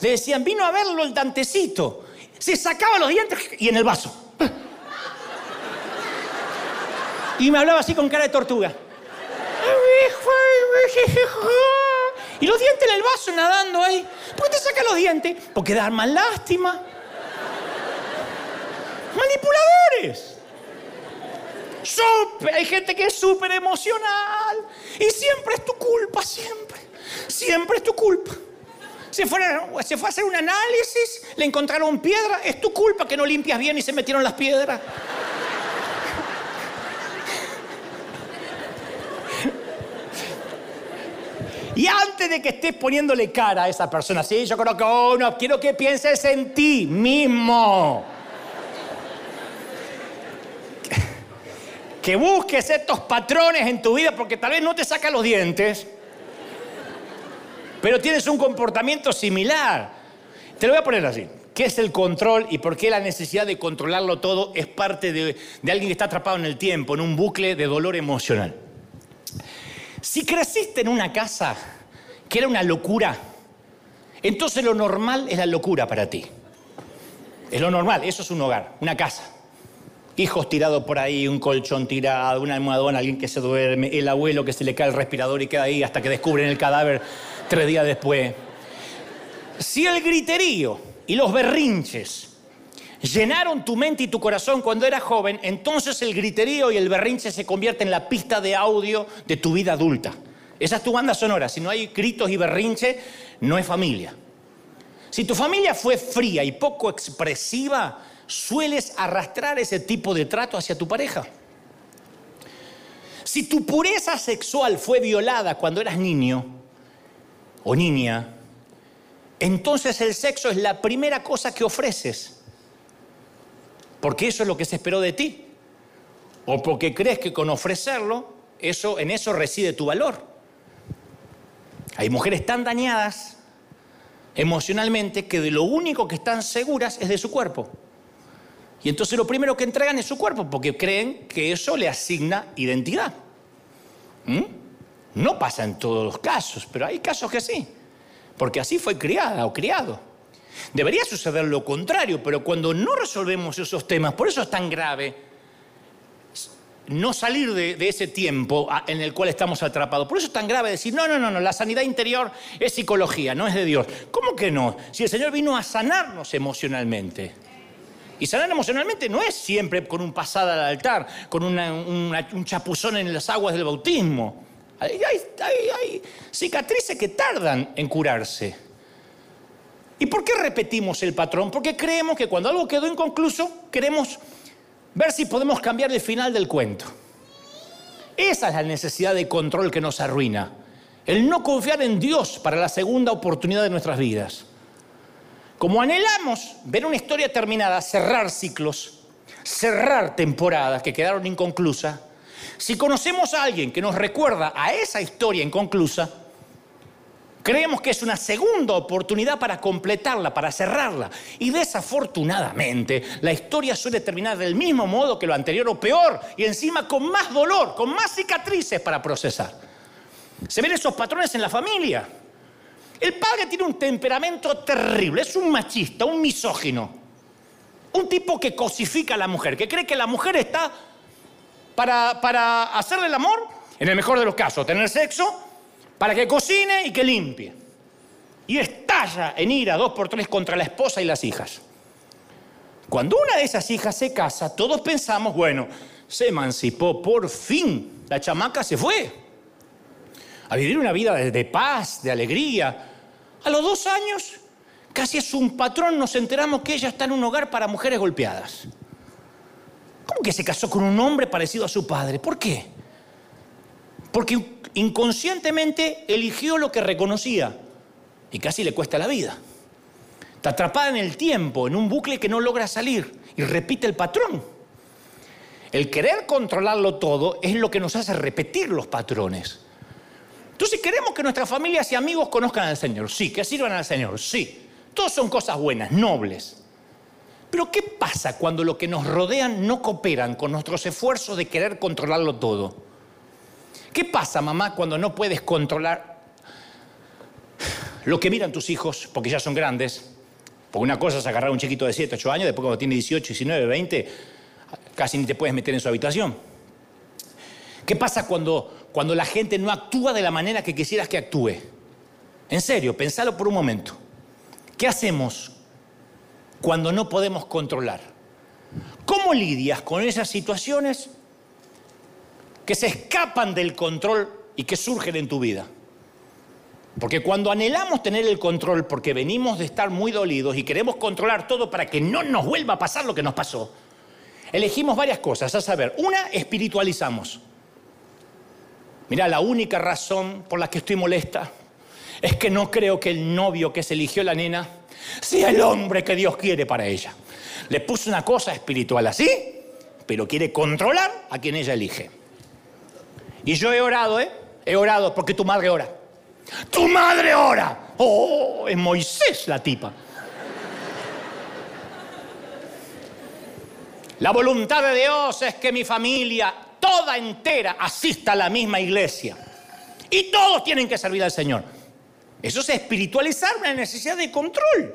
Le decían, vino a verlo el Dantecito. Se sacaba los dientes y en el vaso. Y me hablaba así con cara de tortuga. Y los dientes en el vaso nadando ahí. ¿Por qué te saca los dientes? Porque dar más lástima. Manipuladores. Hay gente que es súper emocional. Y siempre es tu culpa, siempre. Siempre es tu culpa. Se fue a hacer un análisis, le encontraron piedra. Es tu culpa que no limpias bien y se metieron las piedras. Y antes de que estés poniéndole cara a esa persona, sí, yo conozco a uno, quiero que pienses en ti mismo. Que busques estos patrones en tu vida, porque tal vez no te saca los dientes, pero tienes un comportamiento similar. Te lo voy a poner así. ¿Qué es el control y por qué la necesidad de controlarlo todo es parte de alguien que está atrapado en el tiempo, en un bucle de dolor emocional? Si creciste en una casa que era una locura, entonces lo normal es la locura para ti. Es lo normal, eso es un hogar, una casa. Hijos tirados por ahí, un colchón tirado, una almohadona, alguien que se duerme, el abuelo que se le cae el respirador y queda ahí hasta que descubren el cadáver 3 días después. Si el griterío y los berrinches llenaron tu mente y tu corazón cuando eras joven, entonces el griterío y el berrinche se convierten en la pista de audio de tu vida adulta. Esa es tu banda sonora. Si no hay gritos y berrinche, no es familia. Si tu familia fue fría y poco expresiva, sueles arrastrar ese tipo de trato hacia tu pareja. Si tu pureza sexual fue violada cuando eras niño o niña, entonces el sexo es la primera cosa que ofreces, porque eso es lo que se esperó de ti, o porque crees que con ofrecerlo, en eso reside tu valor. Hay mujeres tan dañadas emocionalmente que de lo único que están seguras es de su cuerpo. Y entonces lo primero que entregan es su cuerpo, porque creen que eso le asigna identidad. No pasa en todos los casos, pero hay casos que sí, porque así fue criada o criado. Debería suceder lo contrario, pero cuando no resolvemos esos temas, por eso es tan grave no salir de ese tiempo en el cual estamos atrapados. Por eso es tan grave decir, no, la sanidad interior es psicología, no es de Dios. ¿Cómo que no? Si el Señor vino a sanarnos emocionalmente. Y sanar emocionalmente no es siempre con un pasada al altar, con un chapuzón en las aguas del bautismo. Hay cicatrices que tardan en curarse. ¿Y por qué repetimos el patrón? Porque creemos que cuando algo quedó inconcluso, queremos ver si podemos cambiar el final del cuento. Esa es la necesidad de control que nos arruina. El no confiar en Dios para la segunda oportunidad de nuestras vidas. Como anhelamos ver una historia terminada, cerrar ciclos, cerrar temporadas que quedaron inconclusas, si conocemos a alguien que nos recuerda a esa historia inconclusa, creemos que es una segunda oportunidad para completarla, para cerrarla. Y desafortunadamente, la historia suele terminar del mismo modo que lo anterior o peor, y encima con más dolor, con más cicatrices para procesar. Se ven esos patrones en la familia. El padre tiene un temperamento terrible, es un machista, un misógino, un tipo que cosifica a la mujer, que cree que la mujer está para hacerle el amor, en el mejor de los casos, tener sexo, para que cocine y que limpie. Y estalla en ira 2x3 contra la esposa y las hijas. Cuando una de esas hijas se casa, todos pensamos, bueno, se emancipó, por fin, la chamaca se fue a vivir una vida de paz, de alegría. A los 2 años, casi es un patrón, nos enteramos que ella está en un hogar para mujeres golpeadas. ¿Cómo que se casó con un hombre parecido a su padre? ¿Por qué? Porque inconscientemente eligió lo que reconocía y casi le cuesta la vida. Está atrapada en el tiempo, en un bucle que no logra salir y repite el patrón. El querer controlarlo todo es lo que nos hace repetir los patrones. Entonces queremos que nuestras familias y amigos conozcan al Señor, sí, que sirvan al Señor, sí. Todos son cosas buenas, nobles. Pero ¿qué pasa cuando lo que nos rodean no cooperan con nuestros esfuerzos de querer controlarlo todo? ¿Qué pasa, mamá, cuando no puedes controlar lo que miran tus hijos porque ya son grandes? Porque una cosa es agarrar a un chiquito de 7, 8 años, después cuando tiene 18, 19, 20, casi ni te puedes meter en su habitación. ¿Qué pasa cuando la gente no actúa de la manera que quisieras que actúe? En serio, pensalo por un momento. ¿Qué hacemos cuando no podemos controlar? ¿Cómo lidias con esas situaciones que se escapan del control y que surgen en tu vida? Porque cuando anhelamos tener el control porque venimos de estar muy dolidos y queremos controlar todo para que no nos vuelva a pasar lo que nos pasó, elegimos varias cosas, a saber, una, espiritualizamos. Mirá, la única razón por la que estoy molesta es que no creo que el novio que se eligió la nena sea el hombre que Dios quiere para ella. Le puso una cosa espiritual así, pero quiere controlar a quien ella elige. Y yo he orado, he orado, porque tu madre ora. ¡Tu madre ora! ¡Oh, es Moisés la tipa! La voluntad de Dios es que mi familia toda entera asista a la misma iglesia. Y todos tienen que servir al Señor. Eso es espiritualizar una necesidad de control.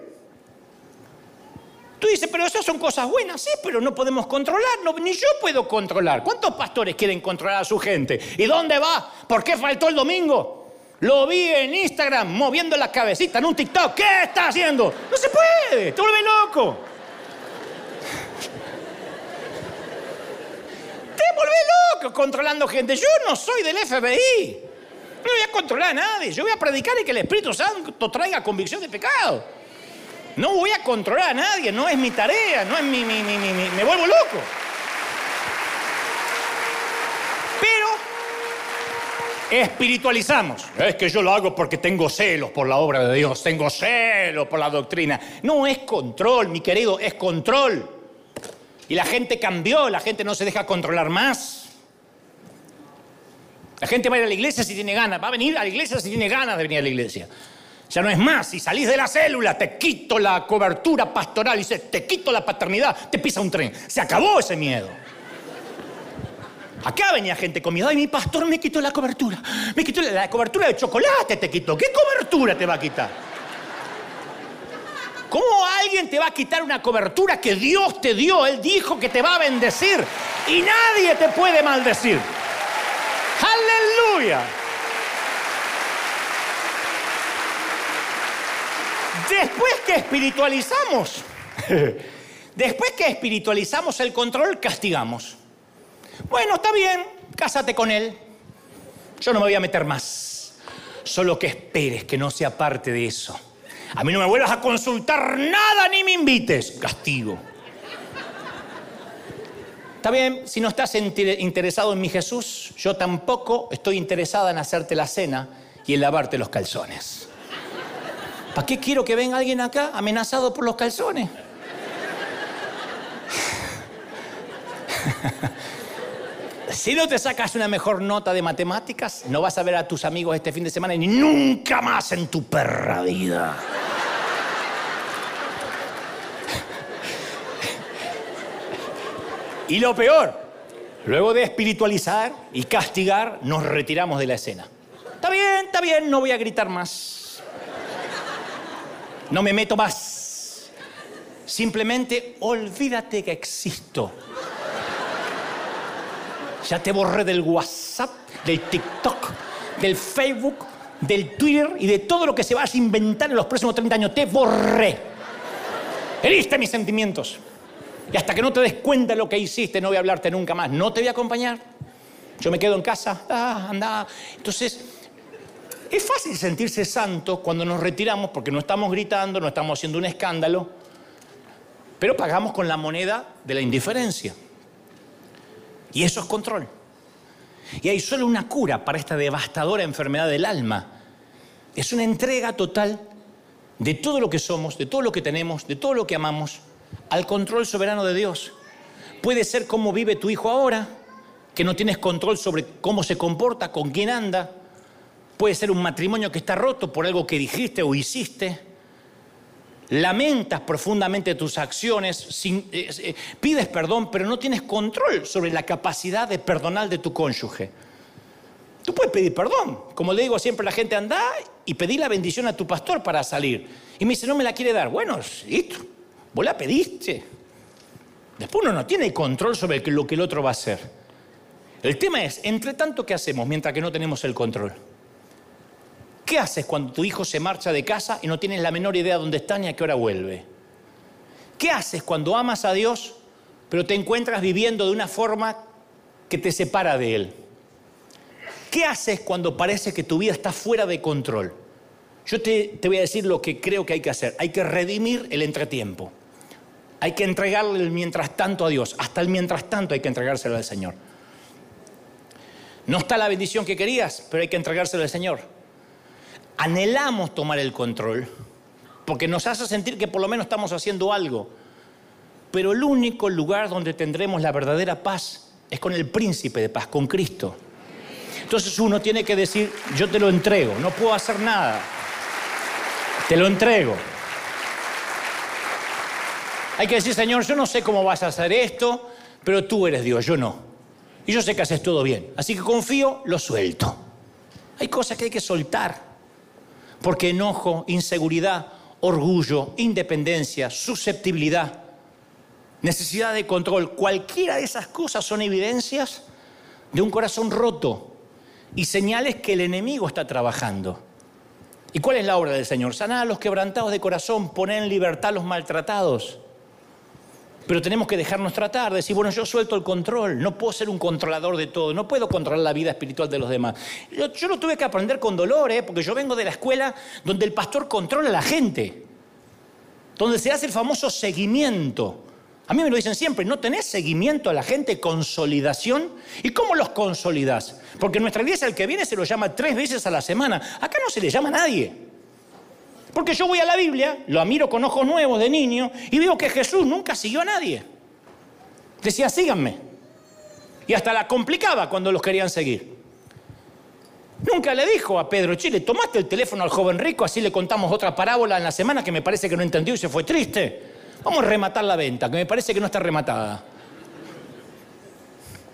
Tú dices, pero esas son cosas buenas. Sí, pero no podemos controlar, ni yo puedo controlar. ¿Cuántos pastores quieren controlar a su gente? ¿Y dónde va? ¿Por qué faltó el domingo? Lo vi en Instagram moviendo la cabecita en un TikTok. ¿Qué está haciendo? No se puede, te vuelve loco. Te vuelve loco controlando gente. Yo no soy del FBI. No voy a controlar a nadie. Yo voy a predicar y que el Espíritu Santo traiga convicción de pecado. No voy a controlar a nadie. No es mi tarea, no es mi me vuelvo loco. Espiritualizamos. Es que yo lo hago porque tengo celos por la obra de Dios, tengo celos por la doctrina. No es control, mi querido, es control. Y la gente cambió, la gente no se deja controlar más. La gente va a ir a la iglesia si tiene ganas, va a venir a la iglesia si tiene ganas de venir a la iglesia. Ya no es más, si salís de la célula, te quito la cobertura pastoral y te quito la paternidad, te pisa un tren. Se acabó ese miedo. Acá venía gente con miedo. Ay, mi pastor me quitó la cobertura. Me quitó la cobertura de chocolate, te quitó. ¿Qué cobertura te va a quitar? ¿Cómo alguien te va a quitar una cobertura que Dios te dio? Él dijo que te va a bendecir y nadie te puede maldecir. ¡Aleluya! Después que espiritualizamos el control, castigamos. Bueno, está bien, cásate con él. Yo no me voy a meter más. Solo que esperes que no sea parte de eso. A mí no me vuelvas a consultar nada ni me invites. Castigo. Está bien, si no estás interesado en mi Jesús, yo tampoco estoy interesada en hacerte la cena y en lavarte los calzones. ¿Para qué quiero que venga alguien acá amenazado por los calzones? Si no te sacas una mejor nota de matemáticas, no vas a ver a tus amigos este fin de semana ni nunca más en tu perra vida. Y lo peor, luego de espiritualizar y castigar, nos retiramos de la escena. Está bien, no voy a gritar más. No me meto más. Simplemente olvídate que existo. Ya te borré del WhatsApp, del TikTok, del Facebook, del Twitter y de todo lo que se vaya a inventar en los próximos 30 años. Te borré. Heriste mis sentimientos. Y hasta que no te des cuenta de lo que hiciste, no voy a hablarte nunca más. No te voy a acompañar. Yo me quedo en casa. Anda. Entonces, es fácil sentirse santo cuando nos retiramos porque no estamos gritando, no estamos haciendo un escándalo, pero pagamos con la moneda de la indiferencia. Y eso es control. Y hay solo una cura para esta devastadora enfermedad del alma. Es una entrega total de todo lo que somos, de todo lo que tenemos, de todo lo que amamos, al control soberano de Dios. Puede ser cómo vive tu hijo ahora, que no tienes control sobre cómo se comporta, con quién anda. Puede ser un matrimonio que está roto por algo que dijiste o hiciste. Lamentas profundamente tus acciones, pides perdón, pero no tienes control sobre la capacidad de perdonar de tu cónyuge. Tú puedes pedir perdón. Como le digo siempre a la gente, anda y pedí la bendición a tu pastor para salir. Y me dice, no me la quiere dar. Bueno, listo, vos la pediste. Después uno no tiene control sobre lo que el otro va a hacer. El tema es, entre tanto, ¿qué hacemos mientras que no tenemos el control? ¿Qué haces cuando tu hijo se marcha de casa y no tienes la menor idea dónde está ni a qué hora vuelve? ¿Qué haces cuando amas a Dios, pero te encuentras viviendo de una forma que te separa de Él? ¿Qué haces cuando parece que tu vida está fuera de control? Yo te voy a decir lo que creo que hay que hacer. Hay que redimir el entretiempo. Hay que entregarle el mientras tanto a Dios. Hasta el mientras tanto hay que entregárselo al Señor. No está la bendición que querías, pero hay que entregárselo al Señor. Anhelamos tomar el control porque nos hace sentir que por lo menos estamos haciendo algo. Pero el único lugar donde tendremos la verdadera paz es con el Príncipe de Paz, con Cristo. Entonces uno tiene que decir, yo te lo entrego, no puedo hacer nada. Te lo entrego. Hay que decir, Señor, yo no sé cómo vas a hacer esto, pero tú eres Dios, yo no. Y yo sé que haces todo bien. Así que confío, lo suelto. Hay cosas que hay que soltar. Porque enojo, inseguridad, orgullo, independencia, susceptibilidad, necesidad de control, cualquiera de esas cosas son evidencias de un corazón roto. Y señales que el enemigo está trabajando. ¿Y cuál es la obra del Señor? Sanar a los quebrantados de corazón, poner en libertad a los maltratados. Pero tenemos que dejarnos tratar, decir, bueno, yo suelto el control, no puedo ser un controlador de todo, no puedo controlar la vida espiritual de los demás. Yo lo tuve que aprender con dolor, porque yo vengo de la escuela donde el pastor controla a la gente, donde se hace el famoso seguimiento. A mí me lo dicen siempre, no tenés seguimiento a la gente, consolidación. ¿Y cómo los consolidás? Porque en nuestra iglesia el que viene se lo llama 3 veces a la semana. Acá no se le llama a nadie. Porque yo voy a la Biblia, lo miro con ojos nuevos de niño y veo que Jesús nunca siguió a nadie. Decía, síganme. Y hasta la complicaba cuando los querían seguir. Nunca le dijo a Pedro, Chile, tomaste el teléfono al joven rico, así le contamos otra parábola en la semana que me parece que no entendió y se fue triste. Vamos a rematar la venta, que me parece que no está rematada.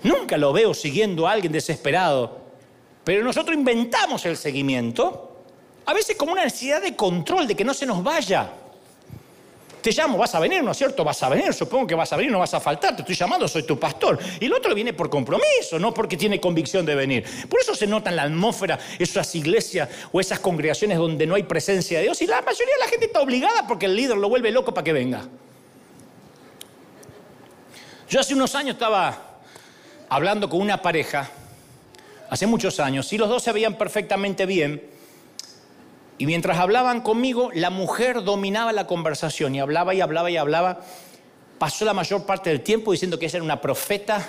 Nunca lo veo siguiendo a alguien desesperado. Pero nosotros inventamos el seguimiento, a veces como una necesidad de control, de que no se nos vaya. Te llamo, vas a venir, ¿no es cierto? Vas a venir, supongo que vas a venir, no vas a faltar, te estoy llamando, soy tu pastor. Y el otro viene por compromiso, no porque tiene convicción de venir. Por eso se nota en la atmósfera esas iglesias o esas congregaciones donde no hay presencia de Dios y la mayoría de la gente está obligada porque el líder lo vuelve loco para que venga. Yo hace unos años estaba hablando con una pareja, hace muchos años, y los dos se veían perfectamente bien. Y mientras hablaban conmigo, la mujer dominaba la conversación y hablaba y hablaba y hablaba. Pasó la mayor parte del tiempo diciendo que ella era una profeta,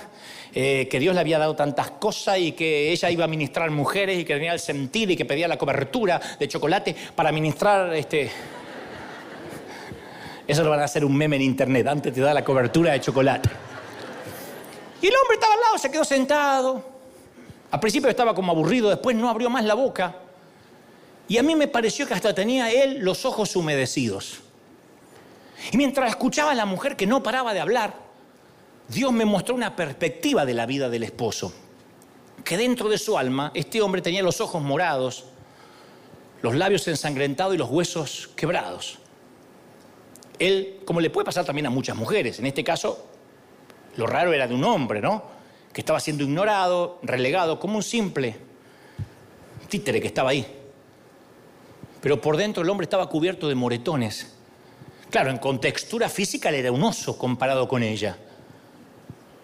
que Dios le había dado tantas cosas y que ella iba a ministrar mujeres y que tenía el sentir y que pedía la cobertura de chocolate para ministrar. Eso lo van a hacer un meme en internet, antes te da la cobertura de chocolate. Y el hombre estaba al lado, se quedó sentado. Al principio estaba como aburrido, después no abrió más la boca. Y a mí me pareció que hasta tenía él los ojos humedecidos. Y mientras escuchaba a la mujer que no paraba de hablar, Dios me mostró una perspectiva de la vida del esposo. Que dentro de su alma, este hombre tenía los ojos morados, los labios ensangrentados y los huesos quebrados. Él, como le puede pasar también a muchas mujeres, en este caso, lo raro era de un hombre, ¿no? Que estaba siendo ignorado, relegado, como un simple títere que estaba ahí. Pero por dentro el hombre estaba cubierto de moretones. Claro, en contextura física él era un oso comparado con ella.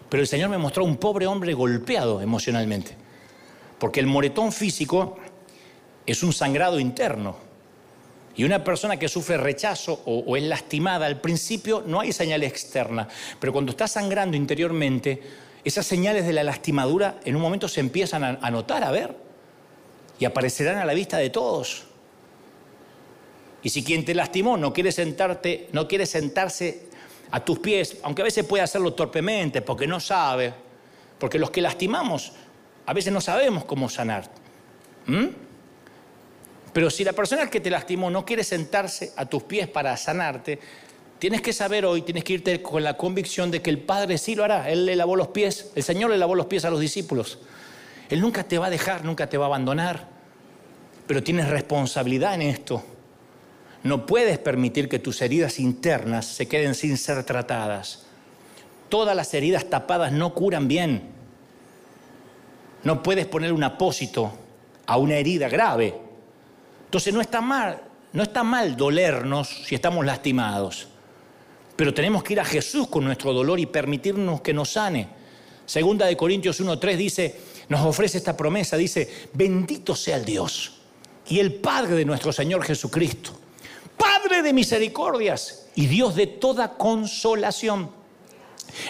Pero el Señor me mostró un pobre hombre golpeado emocionalmente. Porque el moretón físico es un sangrado interno. Y una persona que sufre rechazo o es lastimada al principio no hay señal externa. Pero cuando está sangrando interiormente, esas señales de la lastimadura en un momento se empiezan a notar, a ver. Y aparecerán a la vista de todos. Y si quien te lastimó no quiere sentarse a tus pies, aunque a veces puede hacerlo torpemente, porque no sabe, porque los que lastimamos a veces no sabemos cómo sanar. Pero si la persona que te lastimó no quiere sentarse a tus pies para sanarte, tienes que saber hoy, tienes que irte con la convicción de que el Padre sí lo hará. Él le lavó los pies, el Señor le lavó los pies a los discípulos. Él nunca te va a dejar, nunca te va a abandonar, pero tienes responsabilidad en esto. No puedes permitir que tus heridas internas se queden sin ser tratadas. Todas las heridas tapadas no curan bien. No puedes poner un apósito a una herida grave. Entonces no está mal dolernos si estamos lastimados, pero tenemos que ir a Jesús con nuestro dolor y permitirnos que nos sane. Segunda de Corintios 1:3 dice, nos ofrece esta promesa, dice, bendito sea el Dios y el Padre de nuestro Señor Jesucristo, Padre de misericordias y Dios de toda consolación,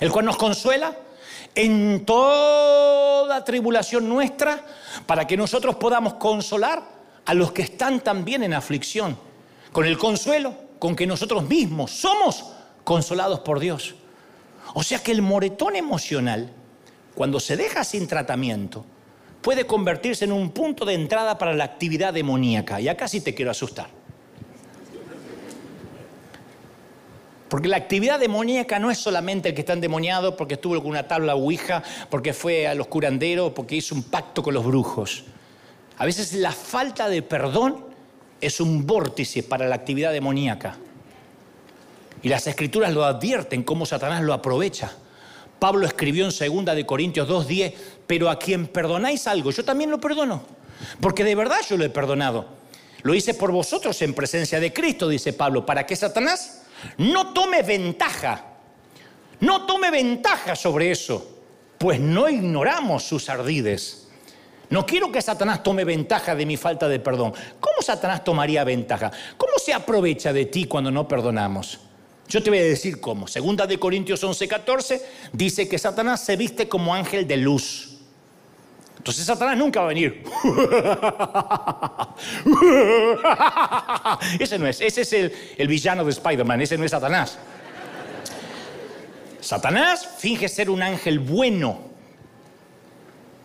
el cual nos consuela en toda tribulación nuestra, para que nosotros podamos consolar a los que están también en aflicción, con el consuelo con que nosotros mismos somos consolados por Dios. O sea que el moretón emocional, cuando se deja sin tratamiento, puede convertirse en un punto de entrada para la actividad demoníaca. Y acá sí te quiero asustar. Porque la actividad demoníaca no es solamente el que está endemoniado porque estuvo con una tabla ouija, porque fue a los curanderos, porque hizo un pacto con los brujos. A veces la falta de perdón es un vórtice para la actividad demoníaca. Y las Escrituras lo advierten, cómo Satanás lo aprovecha. Pablo escribió en segunda de Corintios 2:10, pero a quien perdonáis algo, yo también lo perdono, porque de verdad yo lo he perdonado. Lo hice por vosotros en presencia de Cristo, dice Pablo, para que Satanás no tome ventaja sobre eso, pues no ignoramos sus ardides. No quiero que Satanás tome ventaja de mi falta de perdón. ¿Cómo Satanás tomaría ventaja? ¿Cómo se aprovecha de ti cuando no perdonamos? Yo te voy a decir cómo. Segunda de Corintios 11:14 dice que Satanás se viste como ángel de luz. Entonces Satanás nunca va a venir. Ese es el villano de Spider-Man, ese no es Satanás. Satanás finge ser un ángel bueno.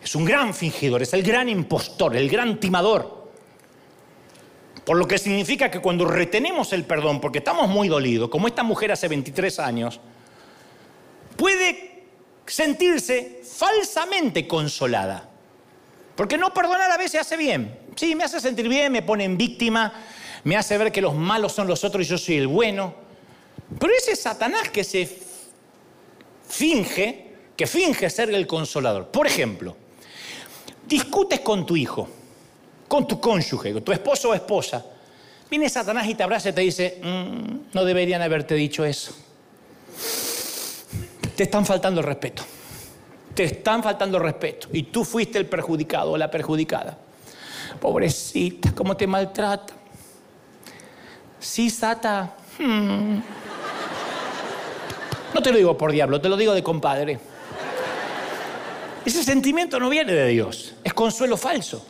Es un gran fingidor, es el gran impostor, el gran timador. Por lo que significa que cuando retenemos el perdón, porque estamos muy dolidos, como esta mujer hace 23 años, puede sentirse falsamente consolada. Porque no perdonar a veces hace bien. Sí, me hace sentir bien, me pone en víctima, me hace ver que los malos son los otros y yo soy el bueno. Pero ese Satanás que se finge ser el consolador. Por ejemplo, discutes con tu hijo, con tu cónyuge, con tu esposo o esposa. Viene Satanás y te abraza y te dice, no deberían haberte dicho eso. Te están faltando el respeto. Te están faltando respeto y tú fuiste el perjudicado o la perjudicada. Pobrecita, cómo te maltrata. Sí, Sata. No te lo digo por diablo, te lo digo de compadre. Ese sentimiento no viene de Dios, es consuelo falso.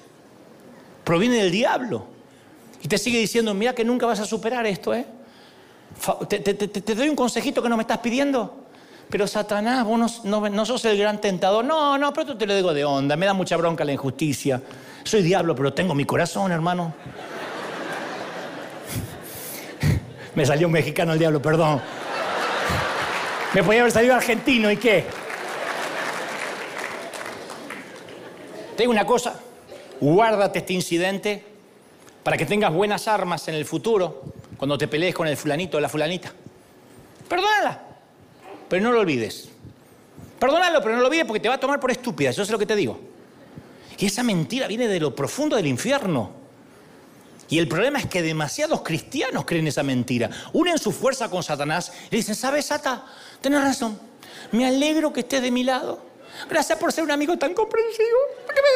Proviene del diablo. Y te sigue diciendo, mira que nunca vas a superar esto, ¿eh? Te doy un consejito que no me estás pidiendo. Pero Satanás, vos no sos el gran tentador. No, pero te lo digo de onda. Me da mucha bronca la injusticia. Soy diablo, pero tengo mi corazón, hermano. Me salió un mexicano el diablo, perdón. Me podía haber salido argentino, ¿y qué? Te digo una cosa. Guárdate este incidente para que tengas buenas armas en el futuro cuando te pelees con el fulanito o la fulanita. Perdónala, pero no lo olvides. Perdónalo, pero no lo olvides porque te va a tomar por estúpida. Eso es lo que te digo. Y esa mentira viene de lo profundo del infierno. Y el problema es que demasiados cristianos creen esa mentira. Unen su fuerza con Satanás y le dicen, ¿sabes, Sata? Tenés razón. Me alegro que estés de mi lado. Gracias por ser un amigo tan comprensivo. Porque me...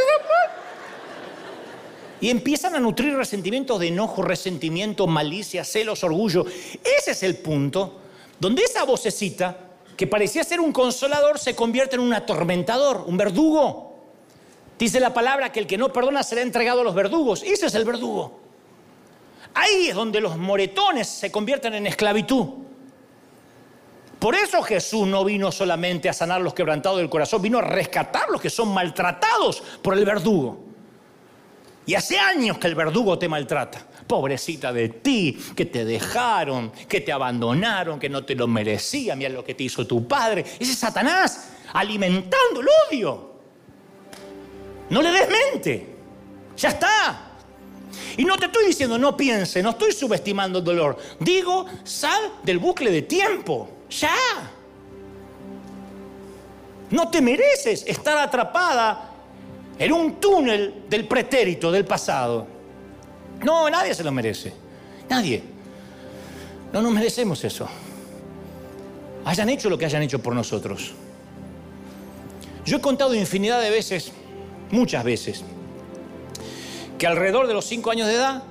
Y empiezan a nutrir resentimientos de enojo, resentimiento, malicia, celos, orgullo. Ese es el punto donde esa vocecita que parecía ser un consolador se convierte en un atormentador, un verdugo. Dice la palabra que el que no perdona será entregado a los verdugos. Ese es el verdugo. Ahí es donde los moretones se convierten en esclavitud. Por eso Jesús no vino solamente a sanar los quebrantados del corazón, vino a rescatar los que son maltratados por el verdugo. Y hace años que el verdugo te maltrata. Pobrecita de ti, que te dejaron, que te abandonaron, que no te lo merecía. Mira lo que te hizo tu padre. Ese es Satanás alimentando el odio. No le des mente. Ya está. Y no te estoy diciendo no piense, no estoy subestimando el dolor. Digo, sal del bucle de tiempo. Ya. No te mereces estar atrapada en un túnel del pretérito, del pasado. No, nadie se lo merece. Nadie. No nos merecemos eso. Hayan hecho lo que hayan hecho por nosotros. Yo he contado infinidad de veces, muchas veces, que alrededor de los 5 años de edad,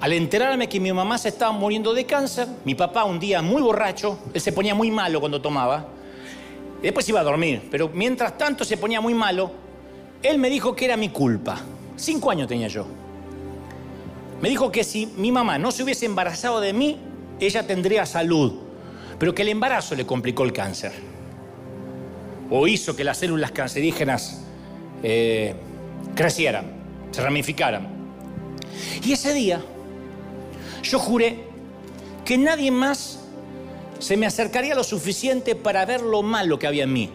al enterarme que mi mamá se estaba muriendo de cáncer, mi papá un día muy borracho, él se ponía muy malo cuando tomaba, y después iba a dormir, pero mientras tanto se ponía muy malo, él me dijo que era mi culpa. 5 años tenía yo. Me dijo que si mi mamá no se hubiese embarazado de mí, ella tendría salud, pero que el embarazo le complicó el cáncer, o hizo que las células cancerígenas crecieran, se ramificaran. Y ese día yo juré que nadie más se me acercaría lo suficiente para ver lo malo que había en mí.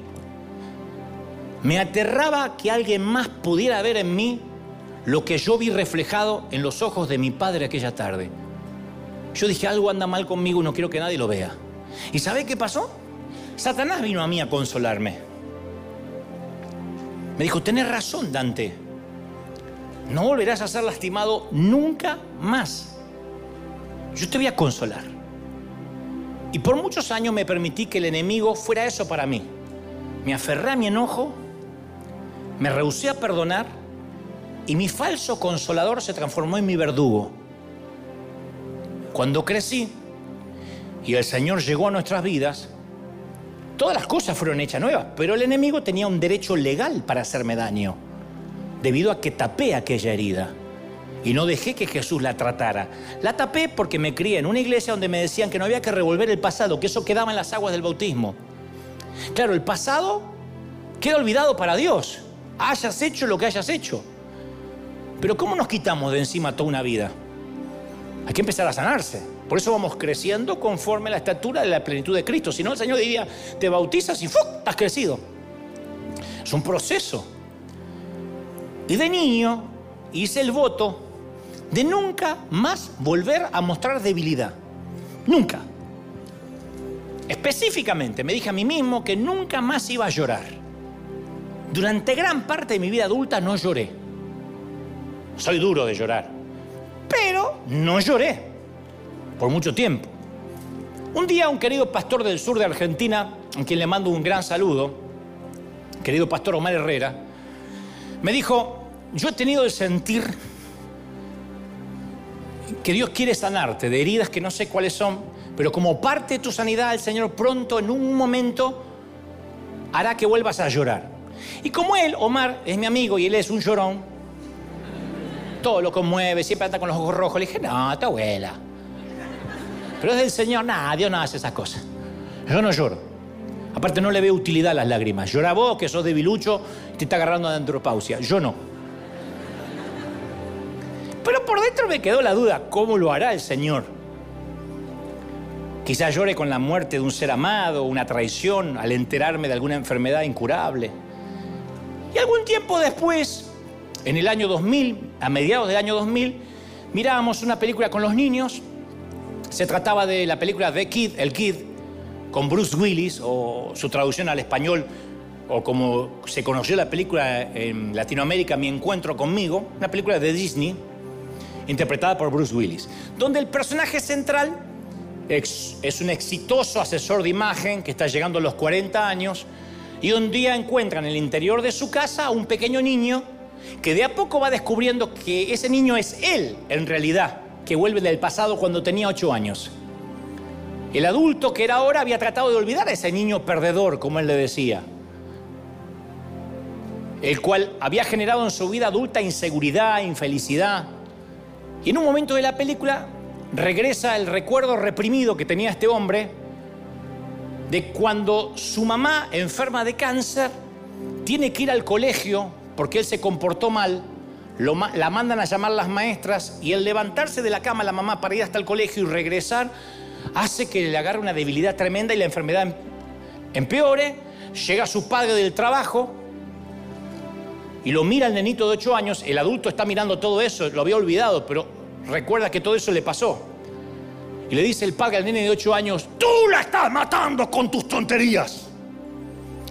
Me aterraba que alguien más pudiera ver en mí lo que yo vi reflejado en los ojos de mi padre aquella tarde. Yo dije, algo anda mal conmigo, no quiero que nadie lo vea. ¿Y sabés qué pasó? Satanás vino a mí a consolarme. Me dijo, tenés razón, Dante. No volverás a ser lastimado nunca más. Yo te voy a consolar. Y por muchos años me permití que el enemigo fuera eso para mí. Me aferré a mi enojo, me rehusé a perdonar y mi falso consolador se transformó en mi verdugo. Cuando crecí y el Señor llegó a nuestras vidas, todas las cosas fueron hechas nuevas, pero el enemigo tenía un derecho legal para hacerme daño, debido a que tapé aquella herida y no dejé que Jesús la tratara. La tapé porque me crié en una iglesia donde me decían que no había que revolver el pasado, que eso quedaba en las aguas del bautismo. Claro, el pasado queda olvidado para Dios, hayas hecho lo que hayas hecho. Pero ¿cómo nos quitamos de encima toda una vida? Hay que empezar a sanarse. Por eso vamos creciendo conforme a la estatura de la plenitud de Cristo. Si no, el Señor diría, te bautizas y ¡fuc! Has crecido. Es un proceso. Y de niño hice el voto de nunca más volver a mostrar debilidad. Nunca. Específicamente me dije a mí mismo que nunca más iba a llorar. Durante gran parte de mi vida adulta no lloré. Soy duro de llorar. Pero no lloré. Por mucho tiempo. Un día un querido pastor del sur de Argentina, a quien le mando un gran saludo, querido pastor Omar Herrera, me dijo, yo he tenido el sentir que Dios quiere sanarte de heridas que no sé cuáles son, pero como parte de tu sanidad, el Señor pronto, en un momento, hará que vuelvas a llorar. Y como él, Omar, es mi amigo y él es un llorón, todo lo conmueve, siempre anda con los ojos rojos, le dije, no, tu abuela. Pero es del Señor, nada, Dios no hace esas cosas. Yo no lloro. Aparte no le veo utilidad a las lágrimas. Llora vos, que sos debilucho, te está agarrando de andropausia. Yo no. Pero por dentro me quedó la duda, ¿cómo lo hará el Señor? Quizás llore con la muerte de un ser amado, una traición, al enterarme de alguna enfermedad incurable. Y algún tiempo después, en el año 2000, a mediados del año 2000, mirábamos una película con los niños. Se trataba de la película The Kid, El Kid, con Bruce Willis, o su traducción al español, o como se conoció la película en Latinoamérica, Mi Encuentro Conmigo, una película de Disney, interpretada por Bruce Willis, donde el personaje central es un exitoso asesor de imagen que está llegando a los 40 años y un día encuentra en el interior de su casa a un pequeño niño que de a poco va descubriendo que ese niño es él, en realidad, que vuelve del pasado cuando tenía 8 años. El adulto que era ahora había tratado de olvidar a ese niño perdedor, como él le decía, el cual había generado en su vida adulta inseguridad, infelicidad. Y en un momento de la película regresa el recuerdo reprimido que tenía este hombre de cuando su mamá, enferma de cáncer, tiene que ir al colegio porque él se comportó mal. La mandan a llamar las maestras y el levantarse de la cama la mamá para ir hasta el colegio y regresar hace que le agarre una debilidad tremenda y la enfermedad empeore. Llega su padre del trabajo y lo mira el nenito de 8 años. El adulto está mirando todo eso, lo había olvidado, pero recuerda que todo eso le pasó. Y le dice el padre al nene de 8 años, tú la estás matando con tus tonterías.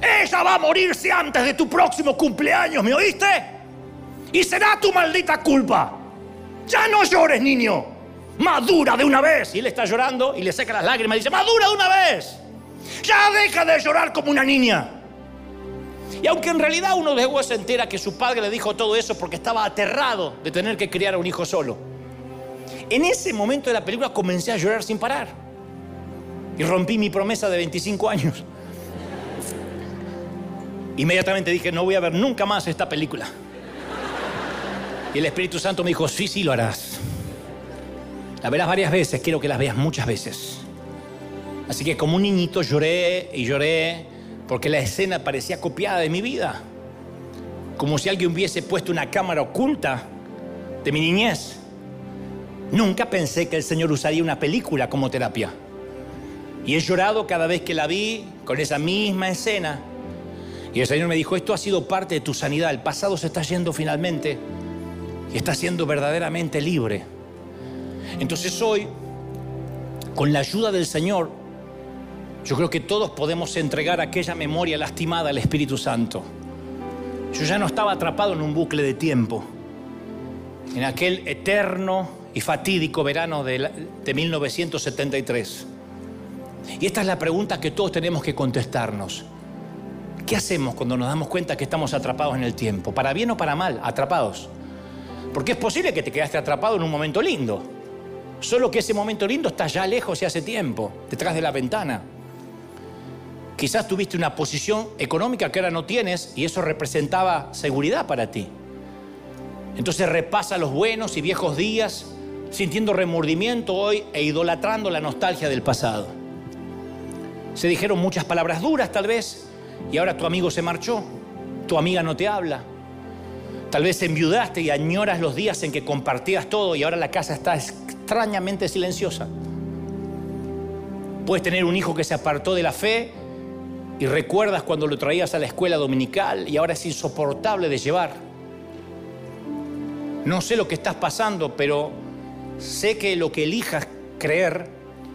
Ella va a morirse antes de tu próximo cumpleaños, ¿me oíste? y será tu maldita culpa. Ya no llores, niño, madura de una vez. Y él está llorando y le seca las lágrimas y dice, madura de una vez, ya deja de llorar como una niña. Y aunque en realidad uno luego se entera que su padre le dijo todo eso porque estaba aterrado de tener que criar a un hijo solo. En ese momento de la película comencé a llorar sin parar y rompí mi promesa de 25 años. Inmediatamente dije, no voy a ver nunca más esta película. Y el Espíritu Santo me dijo, sí, sí lo harás. La verás varias veces, quiero que las veas muchas veces. Así que como un niñito lloré y lloré porque la escena parecía copiada de mi vida. Como si alguien hubiese puesto una cámara oculta de mi niñez. Nunca pensé que el Señor usaría una película como terapia. Y he llorado cada vez que la vi con esa misma escena. Y el Señor me dijo, esto ha sido parte de tu sanidad. El pasado se está yendo finalmente y estás siendo verdaderamente libre. Entonces hoy, con la ayuda del Señor, yo creo que todos podemos entregar aquella memoria lastimada al Espíritu Santo. Yo ya no estaba atrapado en un bucle de tiempo. En aquel eterno y fatídico verano de 1973. Y esta es la pregunta que todos tenemos que contestarnos. ¿Qué hacemos cuando nos damos cuenta que estamos atrapados en el tiempo? Para bien o para mal, atrapados. Porque es posible que te quedaste atrapado en un momento lindo. Solo que ese momento lindo está ya lejos y hace tiempo, detrás de la ventana. Quizás tuviste una posición económica que ahora no tienes y eso representaba seguridad para ti. Entonces repasa los buenos y viejos días, sintiendo remordimiento hoy e idolatrando la nostalgia del pasado. Se dijeron muchas palabras duras, tal vez. Y ahora tu amigo se marchó, tu amiga no te habla. Tal vez enviudaste y añoras los días en que compartías todo y ahora la casa está extrañamente silenciosa. Puedes tener un hijo que se apartó de la fe y recuerdas cuando lo traías a la escuela dominical y ahora es insoportable de llevar. No sé lo que estás pasando, pero sé que lo que elijas creer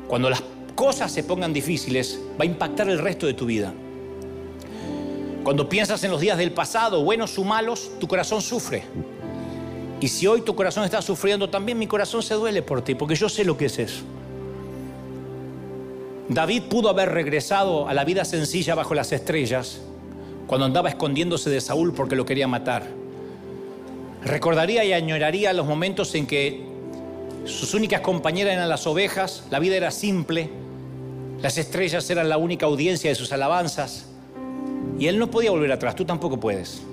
cuando las cosas se pongan difíciles va a impactar el resto de tu vida. Cuando piensas en los días del pasado, buenos o malos, tu corazón sufre. Y si hoy tu corazón está sufriendo, también mi corazón se duele por ti, porque yo sé lo que es eso. David pudo haber regresado a la vida sencilla bajo las estrellas cuando andaba escondiéndose de Saúl porque lo quería matar. Recordaría y añoraría los momentos en que sus únicas compañeras eran las ovejas, la vida era simple, las estrellas eran la única audiencia de sus alabanzas. Y él no podía volver atrás, tú tampoco puedes.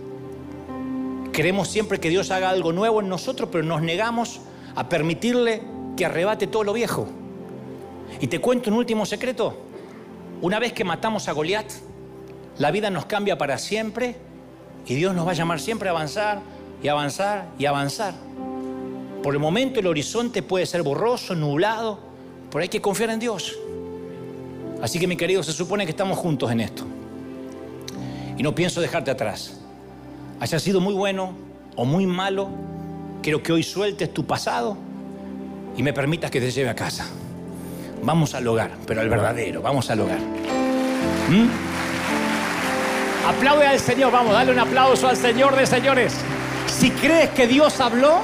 Queremos siempre que Dios haga algo nuevo en nosotros, pero nos negamos a permitirle que arrebate todo lo viejo. Y te cuento un último secreto. Una vez que matamos a Goliat, la vida nos cambia para siempre y Dios nos va a llamar siempre a avanzar y avanzar y avanzar. Por el momento el horizonte puede ser borroso, nublado, pero hay que confiar en Dios. Así que, mi querido, se supone que estamos juntos en esto. Y no pienso dejarte atrás. Haya sido muy bueno o muy malo, quiero que hoy sueltes tu pasado y me permitas que te lleve a casa. Vamos al hogar, pero al verdadero, vamos al hogar. Aplaude al Señor, vamos, dale un aplauso al Señor de señores. Si crees que Dios habló,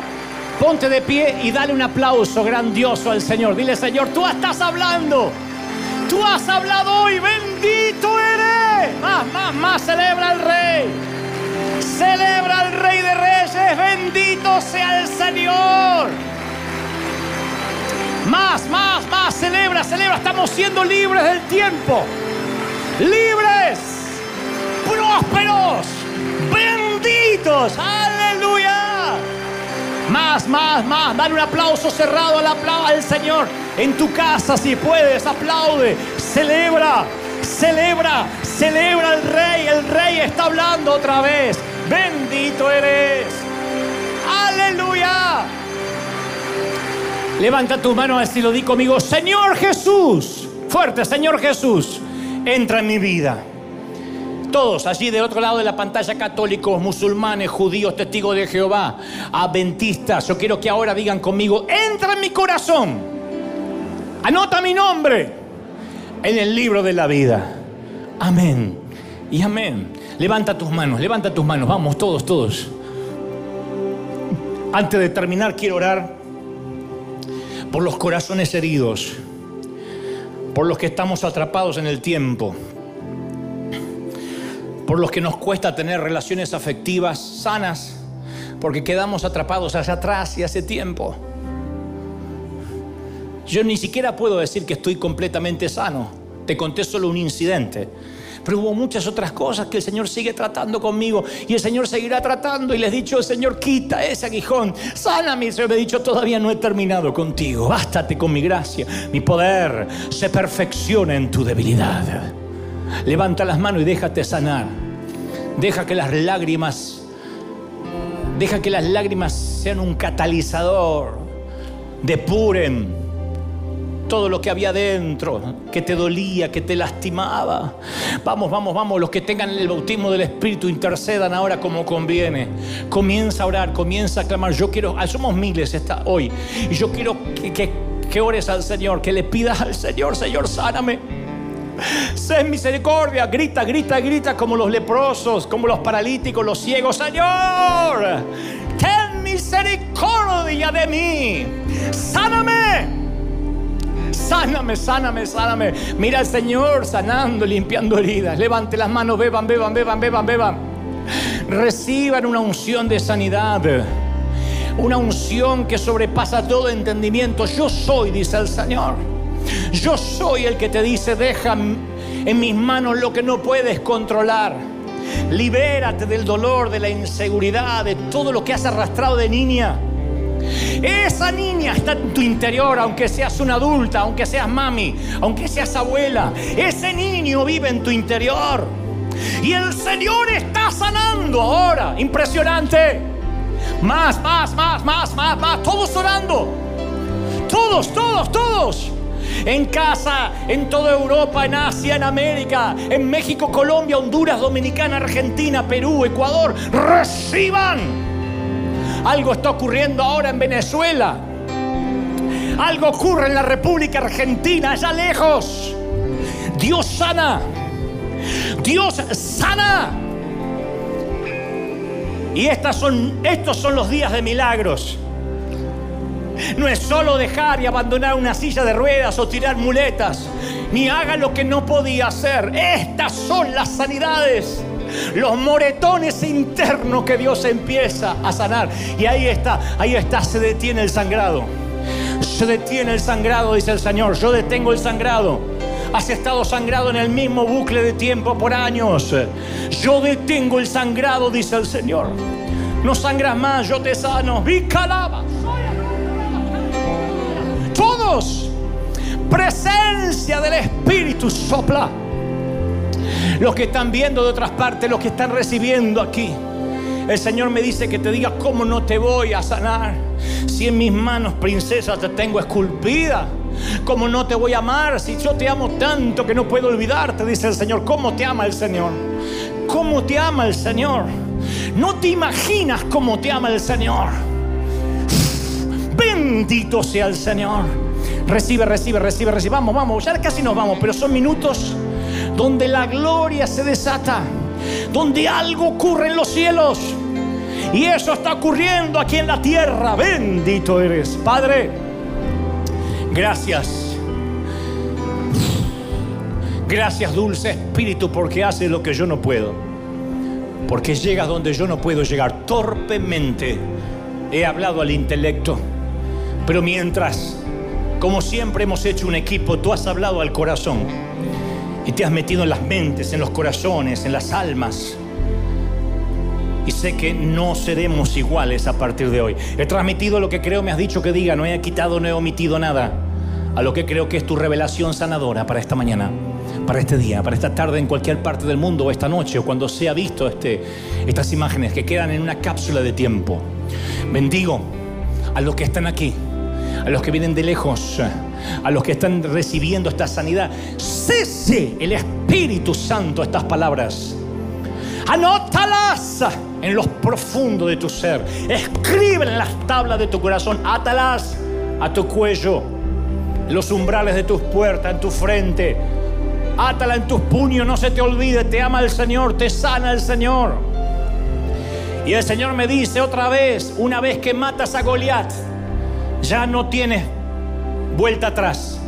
ponte de pie y dale un aplauso grandioso al Señor. Dile, Señor, tú estás hablando. Tú has hablado hoy, bendito eres. Más, más, más, celebra al Rey. Celebra al Rey de Reyes, bendito sea el Señor. Más, más, más, celebra, celebra. Estamos siendo libres del tiempo. Libres, prósperos, benditos. Aleluya. Más, más, más. Dale un aplauso cerrado al Señor. En tu casa, si puedes, aplaude, celebra, celebra, celebra al Rey. El Rey está hablando otra vez. Bendito eres. Aleluya. Levanta tus manos así, lo di conmigo. Señor Jesús, fuerte, Señor Jesús, entra en mi vida. Todos allí del otro lado de la pantalla, católicos, musulmanes, judíos, testigos de Jehová, adventistas, yo quiero que ahora digan conmigo, entra en mi corazón. Anota mi nombre en el libro de la vida. Amén y amén. Levanta tus manos, vamos todos, todos. Antes de terminar, quiero orar por los corazones heridos, por los que estamos atrapados en el tiempo, por los que nos cuesta tener relaciones afectivas sanas, porque quedamos atrapados allá atrás y hace tiempo. Yo ni siquiera puedo decir que estoy completamente sano. Te conté solo un incidente. Pero hubo muchas otras cosas que el Señor sigue tratando conmigo. Y el Señor seguirá tratando. Y les he dicho, Señor, quita ese aguijón. Sáname. Y se me ha dicho, todavía no he terminado contigo. Bástate con mi gracia. Mi poder se perfecciona en tu debilidad. Levanta las manos y déjate sanar. Deja que las lágrimas sean un catalizador. Depuren todo lo que había dentro, que te dolía, que te lastimaba. Vamos, vamos, vamos. Los que tengan el bautismo del Espíritu, intercedan ahora como conviene. Comienza a orar, comienza a clamar. Yo quiero, somos miles hoy, y yo quiero que ores al Señor, que le pidas al Señor, Señor, sáname. Sé misericordia. Grita, grita, grita como los leprosos, como los paralíticos, los ciegos. Señor, ten misericordia de mí. Sáname. Sáname, sáname, sáname. Mira al Señor sanando, limpiando heridas. Levante las manos, beban, beban, beban, beban, beban. Reciban una unción de sanidad. Una unción que sobrepasa todo entendimiento. Yo soy, dice el Señor. Yo soy el que te dice, deja en mis manos lo que no puedes controlar. Libérate del dolor, de la inseguridad, de todo lo que has arrastrado de niña. Esa niña está en tu interior, aunque seas una adulta, aunque seas mami, aunque seas abuela. Ese niño vive en tu interior. Y el Señor está sanando ahora. Impresionante. Más, más, más, más, más, más. Todos orando. Todos, todos, todos. En casa, en toda Europa, en Asia, en América, en México, Colombia, Honduras, Dominicana, Argentina, Perú, Ecuador. Reciban. Algo está ocurriendo ahora en Venezuela. Algo ocurre en la República Argentina, allá lejos. Dios sana. Dios sana. Y estos son los días de milagros. No es solo dejar y abandonar una silla de ruedas o tirar muletas. Ni haga lo que no podía hacer. Estas son las sanidades. Los moretones internos que Dios empieza a sanar. Y ahí está, se detiene el sangrado. Se detiene el sangrado, dice el Señor. Yo detengo el sangrado. Has estado sangrado en el mismo bucle de tiempo por años. Yo detengo el sangrado, dice el Señor. No sangras más, yo te sano. Vicalaba. Todos. Presencia del Espíritu sopla. Los que están viendo de otras partes, los que están recibiendo aquí. El Señor me dice que te diga cómo no te voy a sanar. Si en mis manos, princesa, te tengo esculpida. Cómo no te voy a amar si yo te amo tanto que no puedo olvidarte, dice el Señor. ¿Cómo te ama el Señor? ¿Cómo te ama el Señor? No te imaginas cómo te ama el Señor. Bendito sea el Señor. Recibe, recibe, recibe, recibe. Vamos, vamos. Ya casi nos vamos, pero son minutos donde la gloria se desata, donde algo ocurre en los cielos, y eso está ocurriendo aquí en la tierra. Bendito eres, Padre. Gracias. Gracias, dulce Espíritu, porque haces lo que yo no puedo, porque llegas donde yo no puedo llegar. Torpemente he hablado al intelecto, pero mientras, como siempre hemos hecho un equipo, tú has hablado al corazón. Y te has metido en las mentes, en los corazones, en las almas. Y sé que no seremos iguales a partir de hoy. He transmitido lo que creo me has dicho que diga. No he quitado, no he omitido nada. A lo que creo que es tu revelación sanadora para esta mañana, para este día, para esta tarde en cualquier parte del mundo, o esta noche, o cuando sea visto estas imágenes que quedan en una cápsula de tiempo. Bendigo a los que están aquí, a los que vienen de lejos, a los que están recibiendo esta sanidad. Cese el Espíritu Santo estas palabras. Anótalas en los profundos de tu ser. Escríbelas en las tablas de tu corazón. Átalas a tu cuello, los umbrales de tus puertas, en tu frente. Átala en tus puños, no se te olvide. Te ama el Señor, te sana el Señor. Y el Señor me dice otra vez, una vez que matas a Goliat, ya no tienes vuelta atrás.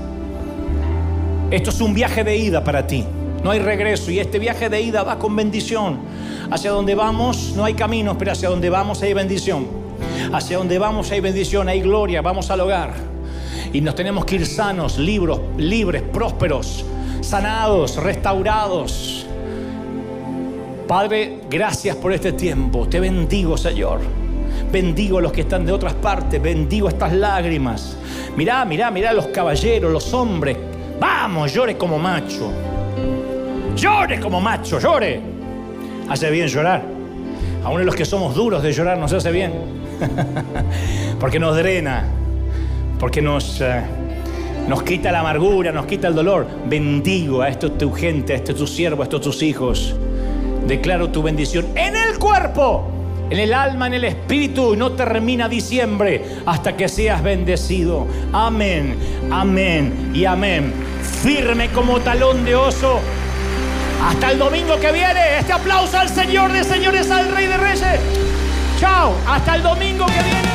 Esto es un viaje de ida para ti. No hay regreso. Y este viaje de ida va con bendición. Hacia donde vamos no hay caminos, pero hacia donde vamos hay bendición. Hacia donde vamos hay bendición, hay gloria. Vamos al hogar. Y nos tenemos que ir sanos, libres, prósperos, sanados, restaurados. Padre, gracias por este tiempo. Te bendigo, Señor. Bendigo a los que están de otras partes. Bendigo estas lágrimas. Mirá los caballeros, los hombres. Vamos, llore como macho. Llore como macho, llore. Hace bien llorar. Aún los que somos duros de llorar nos hace bien. Porque nos drena. Porque nos quita la amargura, nos quita el dolor. Bendigo a esto tu gente, a esto tu siervo, a estos tus hijos. Declaro tu bendición en el cuerpo, en el alma, en el espíritu. Y no termina diciembre hasta que seas bendecido. Amén, amén y amén. Firme como talón de oso. Hasta el domingo que viene. Este aplauso al Señor de señores, al Rey de Reyes. Chao, hasta el domingo que viene.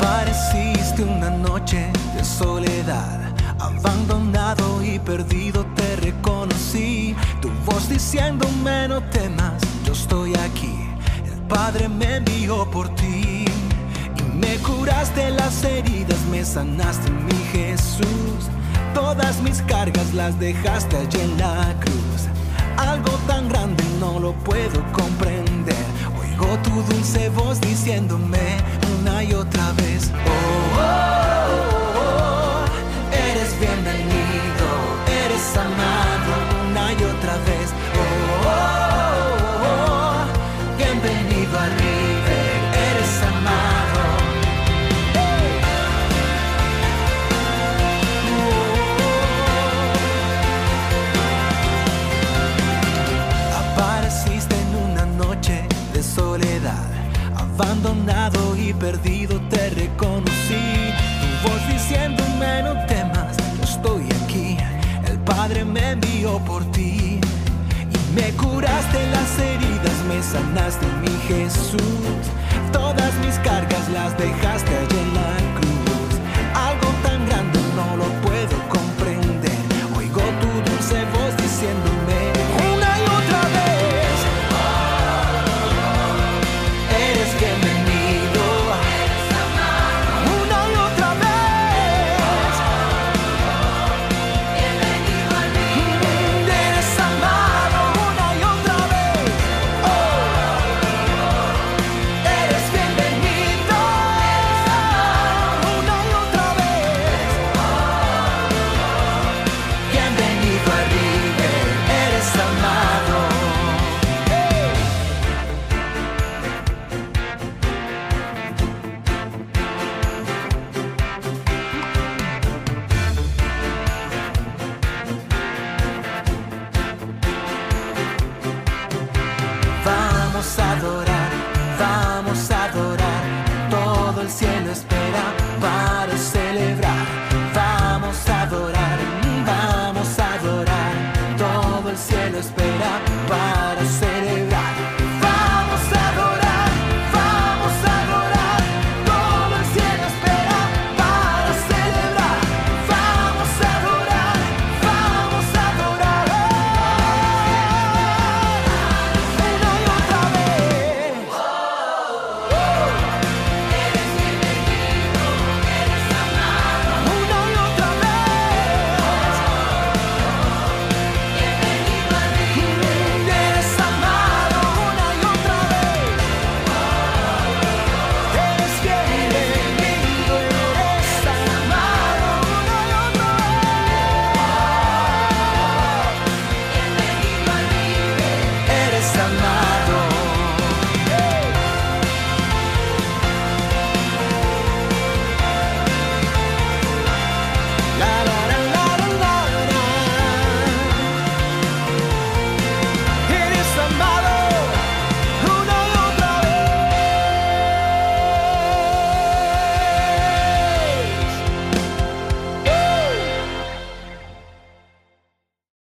Apareciste una noche de soledad, abandonado y perdido te reconocí. Tu voz diciéndome no temas, yo estoy aquí. El Padre me envió por ti. Y me curaste las heridas, me sanaste, mi Jesús. Todas mis cargas las dejaste allí en la cruz. Algo tan grande no lo puedo comprender. Oigo tu dulce voz diciéndome una y otra vez. Oh, oh, oh, oh, eres bienvenido, eres amado. Una y otra vez. Oh, oh, oh, oh, bienvenido a River, eres amado. Soledad, abandonado y perdido te reconocí. Tu voz diciéndome no temas, yo estoy aquí. El Padre me envió por ti. Y me curaste las heridas, me sanaste, mi Jesús. Todas mis cargas las dejaste allí en la